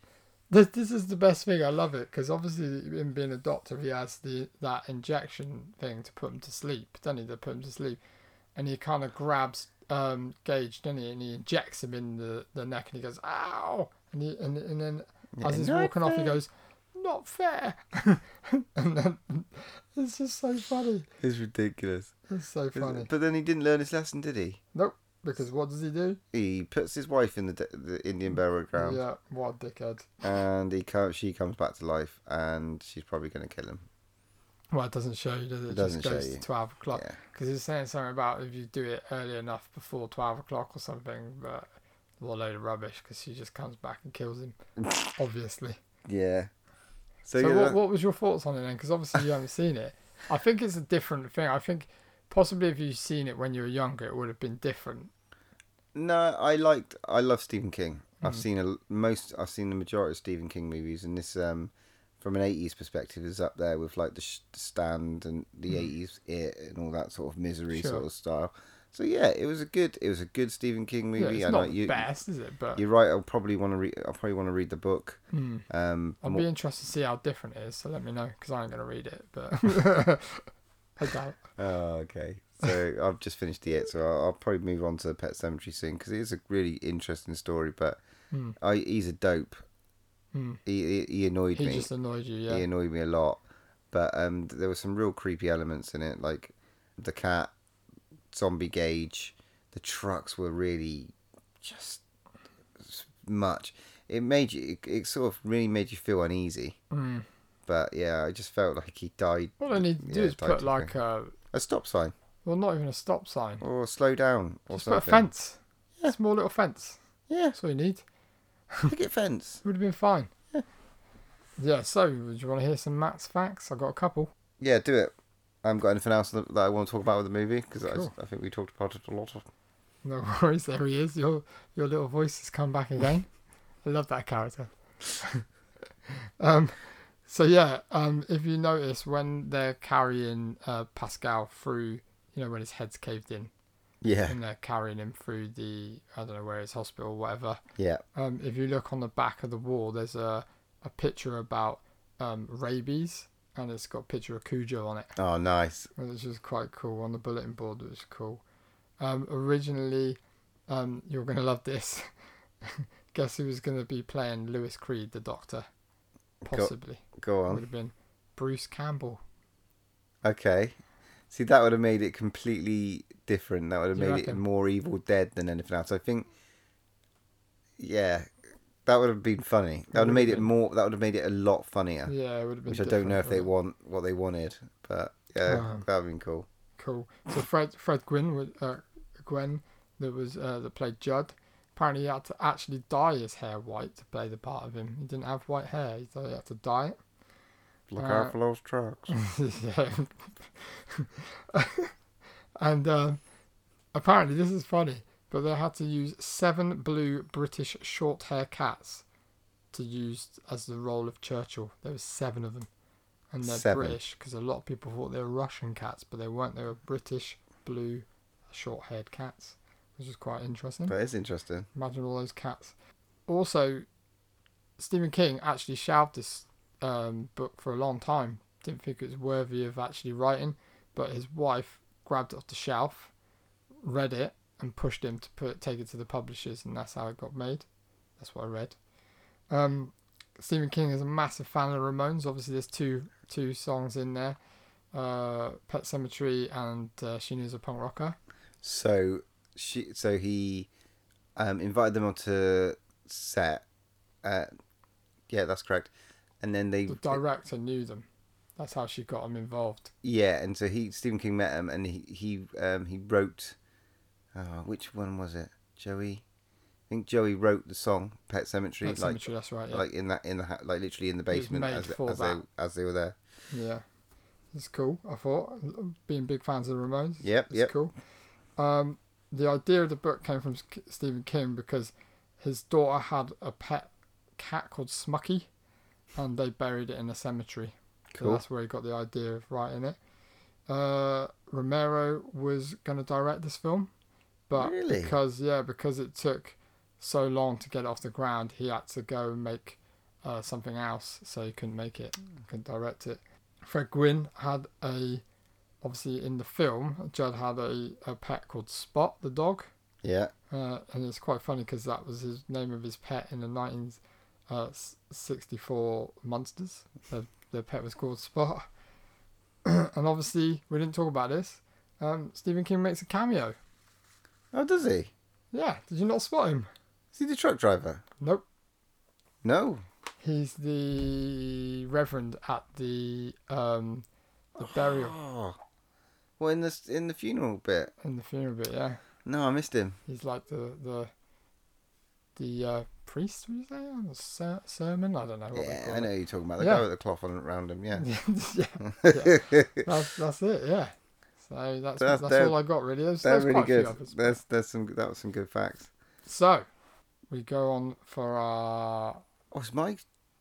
This this is the best thing. I love it, because obviously, him being a doctor, he has the that injection thing to put him to sleep. Doesn't he? To put him to sleep, and he kind of grabs Um, Gage, doesn't he? And he injects him in the, the neck, and he goes, "Ow!" And he, and, and then yeah, as he's walking fair. off, he goes, "Not fair." And then it's just so funny. It's ridiculous. It's so funny. It's, but then he didn't learn his lesson, did he? Nope. Because what does he do? He puts his wife in the de- the Indian burial ground. Yeah, what a dickhead. And he comes, she comes back to life, and she's probably going to kill him. Well, it doesn't show you, does it? It, it doesn't just goes show you. To twelve o'clock. Because yeah. he's saying something about if you do it early enough before twelve o'clock or something, but what a load of rubbish, because she just comes back and kills him, obviously. Yeah. So, so yeah, what, what was your thoughts on it then? Because obviously you haven't seen it. I think it's a different thing. I think possibly if you'd seen it when you were younger, it would have been different. No, I liked... I love Stephen King. Mm. I've seen a, most... I've seen the majority of Stephen King movies, and this... um. From an eighties perspective, is up there with like the, sh- the Stand and the eighties It and all that sort of misery sure. sort of style. So yeah, it was a good, it was a good Stephen King movie. Yeah, it's I not know, you, best, is it? But you're right. I'll probably want to read. I'll probably want to read the book. Mm. Um, I'll be what... interested to see how different it is. So let me know, because I ain't gonna read it. But I doubt. Oh, okay. So I've just finished the It, so I'll, I'll probably move on to Pet Sematary soon, because it is a really interesting story. But mm. I, he's a dope. He, he annoyed he me. He just annoyed you, yeah. He annoyed me a lot. But um, there were some real creepy elements in it, like the cat, Zombie Gage, the trucks were really just much. It made you, it, it sort of really made you feel uneasy. Mm. But yeah, I just felt like he died. All I need to do yeah, is put like a... A stop sign. Well, not even a stop sign. Or slow down or just something. Just put a fence. Yeah. A small little fence. Yeah. That's all you need. Picket fence. Would have been fine. Yeah. yeah, so, do you want to hear some Matt's facts? I've got a couple. Yeah, do it. I haven't got anything else that I want to talk about with the movie, because cool. I, I think we talked about it a lot. No worries, there he is. Your your little voice has come back again. I love that character. um, So, yeah, um, if you notice, when they're carrying uh, Pascal through, you know, when his head's caved in, yeah, and they're carrying him through the, I don't know where it's, hospital or whatever. Yeah. Um, if you look on the back of the wall, there's a, a picture about um rabies, and it's got a picture of Cujo on it. Oh, nice. Which is quite cool on the bulletin board. Which is cool. Um, originally, um, you're gonna love this. Guess who was gonna be playing Lewis Creed, the Doctor? Possibly. Go, go on. Would have been Bruce Campbell. Okay. See, that would have made it completely different. That would have you made reckon? It more Evil Dead than anything else. I think, yeah, that would have been funny. That would have made it more. That would have made it a lot funnier. Yeah, it would have been. Which I don't know if they want what they wanted, but yeah, um, that would have been cool. Cool. So Fred, Fred Gwynn, uh, Gwen, that was uh, that played Judd. Apparently, he had to actually dye his hair white to play the part of him. He didn't have white hair, so he had to dye it. Look uh, out for those trucks. Yeah. And um, apparently, this is funny, but they had to use seven blue British short hair cats to use as the role of Churchill. There was seven of them. And they're seven. British, because a lot of people thought they were Russian cats, but they weren't. They were British blue short haired cats. which is quite interesting. That is interesting. Imagine all those cats. Also, Stephen King actually shelved this um, book for a long time. Didn't think it was worthy of actually writing, but his wife grabbed it off the shelf, read it, and pushed him to put take it to the publishers, and that's how it got made. That's what I read. Um, Stephen King is a massive fan of the Ramones. Obviously, there's two two songs in there, uh, Pet Sematary and uh, She Knows a Punk Rocker. So she, so he um, invited them onto set. Uh, yeah, that's correct. And then they the director knew them. That's how she got him involved. Yeah, and so he Stephen King met him, and he he um, he wrote. Uh, which one was it? Joey. I think Joey wrote the song "Pet Sematary." Pet Sematary, like, that's right. Yeah. Like in that, in the like literally in the basement as, as they as they were there. Yeah, it's cool. I thought being big fans of the Ramones. Yep, it's yep. cool. Um, the idea of the book came from Stephen King because his daughter had a pet cat called Smucky, and they buried it in a cemetery. Cool. So that's where he got the idea of writing it. Uh, Romero was going to direct this film, but really? because yeah, because it took so long to get it off the ground, he had to go and make uh, something else, so he couldn't make it, couldn't direct it. Fred Gwynn had a, obviously in the film, Judd had a, a pet called Spot, the dog. Yeah. Uh, and it's quite funny because that was his name of his pet in the nineteen sixty-four Monsters. Their, their pet was called Spot. And obviously, we didn't talk about this, um, Stephen King makes a cameo. Oh, does he? Yeah. Did you not spot him? Is he the truck driver? Nope. No. He's the reverend at the um the oh. burial. Well, in the in the funeral bit. In the funeral bit, yeah. No, I missed him. He's like the the the uh, priest, would you say, on the ser- sermon? I don't know. What yeah, I know it. You're talking about the yeah. guy with the cloth on around him. Yeah. yeah, yeah. That's that's it. Yeah. So that's that's, that's all I got really. There's, that's there's really good. There's there's some that was some good facts. So we go on for our. Oh, it's my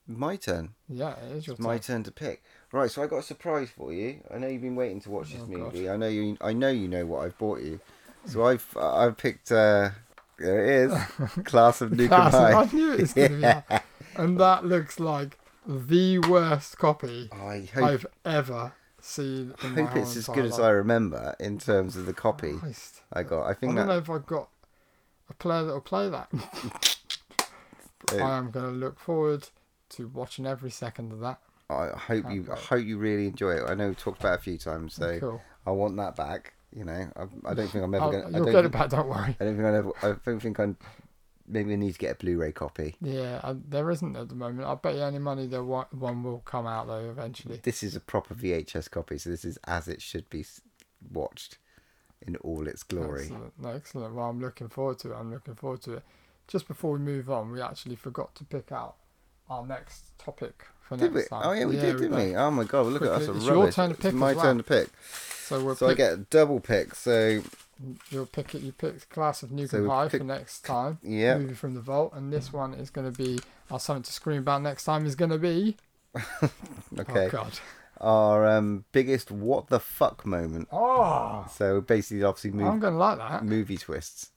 my turn. Yeah, it is your it's turn. My turn to pick. Right, so I got a surprise for you. I know you've been waiting to watch this oh, movie. Gosh. I know you. I know you know what I've bought you. So I've I've picked. Uh, there it is. Class of Nukem High. I knew it was going to be that. And that looks like the worst copy I hope... I've ever. See, I hope it's as good as I remember in terms of the copy Christ. I got. I think I don't that... know if I've got a player that'll play that. So, I am going to look forward to watching every second of that. I hope you. I hope you really enjoy it. I know we've talked about it a few times, so cool. I want that back. You know, I, I don't think I'm ever going. You'll I don't get think, it back. Don't worry. I don't think I ever. I don't think I'm. Maybe I need to get a Blu-ray copy. Yeah, uh, there isn't at the moment. I bet you any money that one will come out, though, eventually. This is a proper V H S copy, so this is as it should be watched in all its glory. Excellent. No, excellent. Well, I'm looking forward to it. I'm looking forward to it. Just before we move on, we actually forgot to pick out our next topic for did next we? time. Oh, yeah, we yeah, did, didn't we? we? Oh, my God. Look we at us. It's your turn to pick. It's my turn to pick. So, we'll so pick... I get a double pick, so... You'll pick it. You pick Class of Nukem so High pick, for next time. Yeah. Movie from the vault, and this one is going to be our something to scream about. Next time is going to be. Okay. Oh God. Our um, biggest what the fuck moment. Oh. So basically, obviously, movie. I'm going to like that. Movie twists.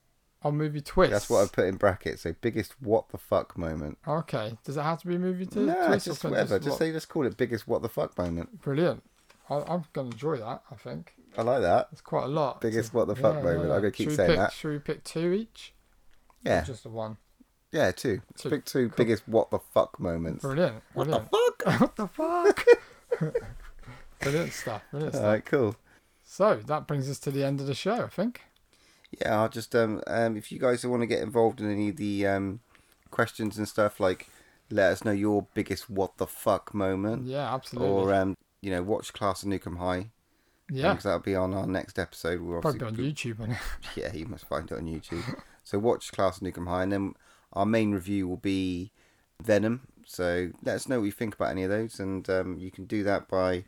Oh, movie twists. That's what I put in brackets. So biggest what the fuck moment. Okay. Does it have to be movie t- no, twist? No, just whatever. Just, just say just call it biggest what the fuck moment. Brilliant. I, I'm going to enjoy that. I think. I like that. It's quite a lot. Biggest what the fuck yeah, moment. Yeah, yeah. I'm going to keep saying pick, that. Should we pick two each? Yeah. Or just the one? Yeah, two. Let's two. pick two cool. biggest what the fuck moments. Brilliant. Brilliant. What the fuck? What the fuck? Brilliant stuff. Brilliant stuff. All right, cool. So that brings us to the end of the show, I think. Yeah, I'll just, um, um, if you guys want to get involved in any of the um, questions and stuff, like let us know your biggest what the fuck moment. Yeah, absolutely. Or, um, you know, watch Class of Nukem High. Yeah, because that'll be on our next episode. We'll probably on YouTube. On it. Yeah, you must find it on YouTube. So watch Class of Nukem High, and then our main review will be Venom. So let us know what you think about any of those, and um, you can do that by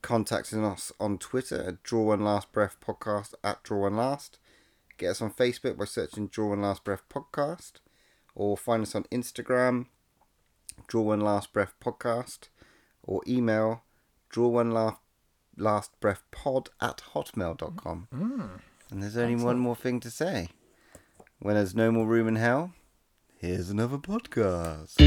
contacting us on Twitter at Draw One Last Breath Podcast at Draw One Last. Get us on Facebook by searching Draw One Last Breath Podcast, or find us on Instagram, Draw One Last Breath Podcast, or email Draw One Last. last breath pod at hotmail dot com. Mm, and there's only excellent. one more thing to say. When there's no more room in hell, here's another podcast.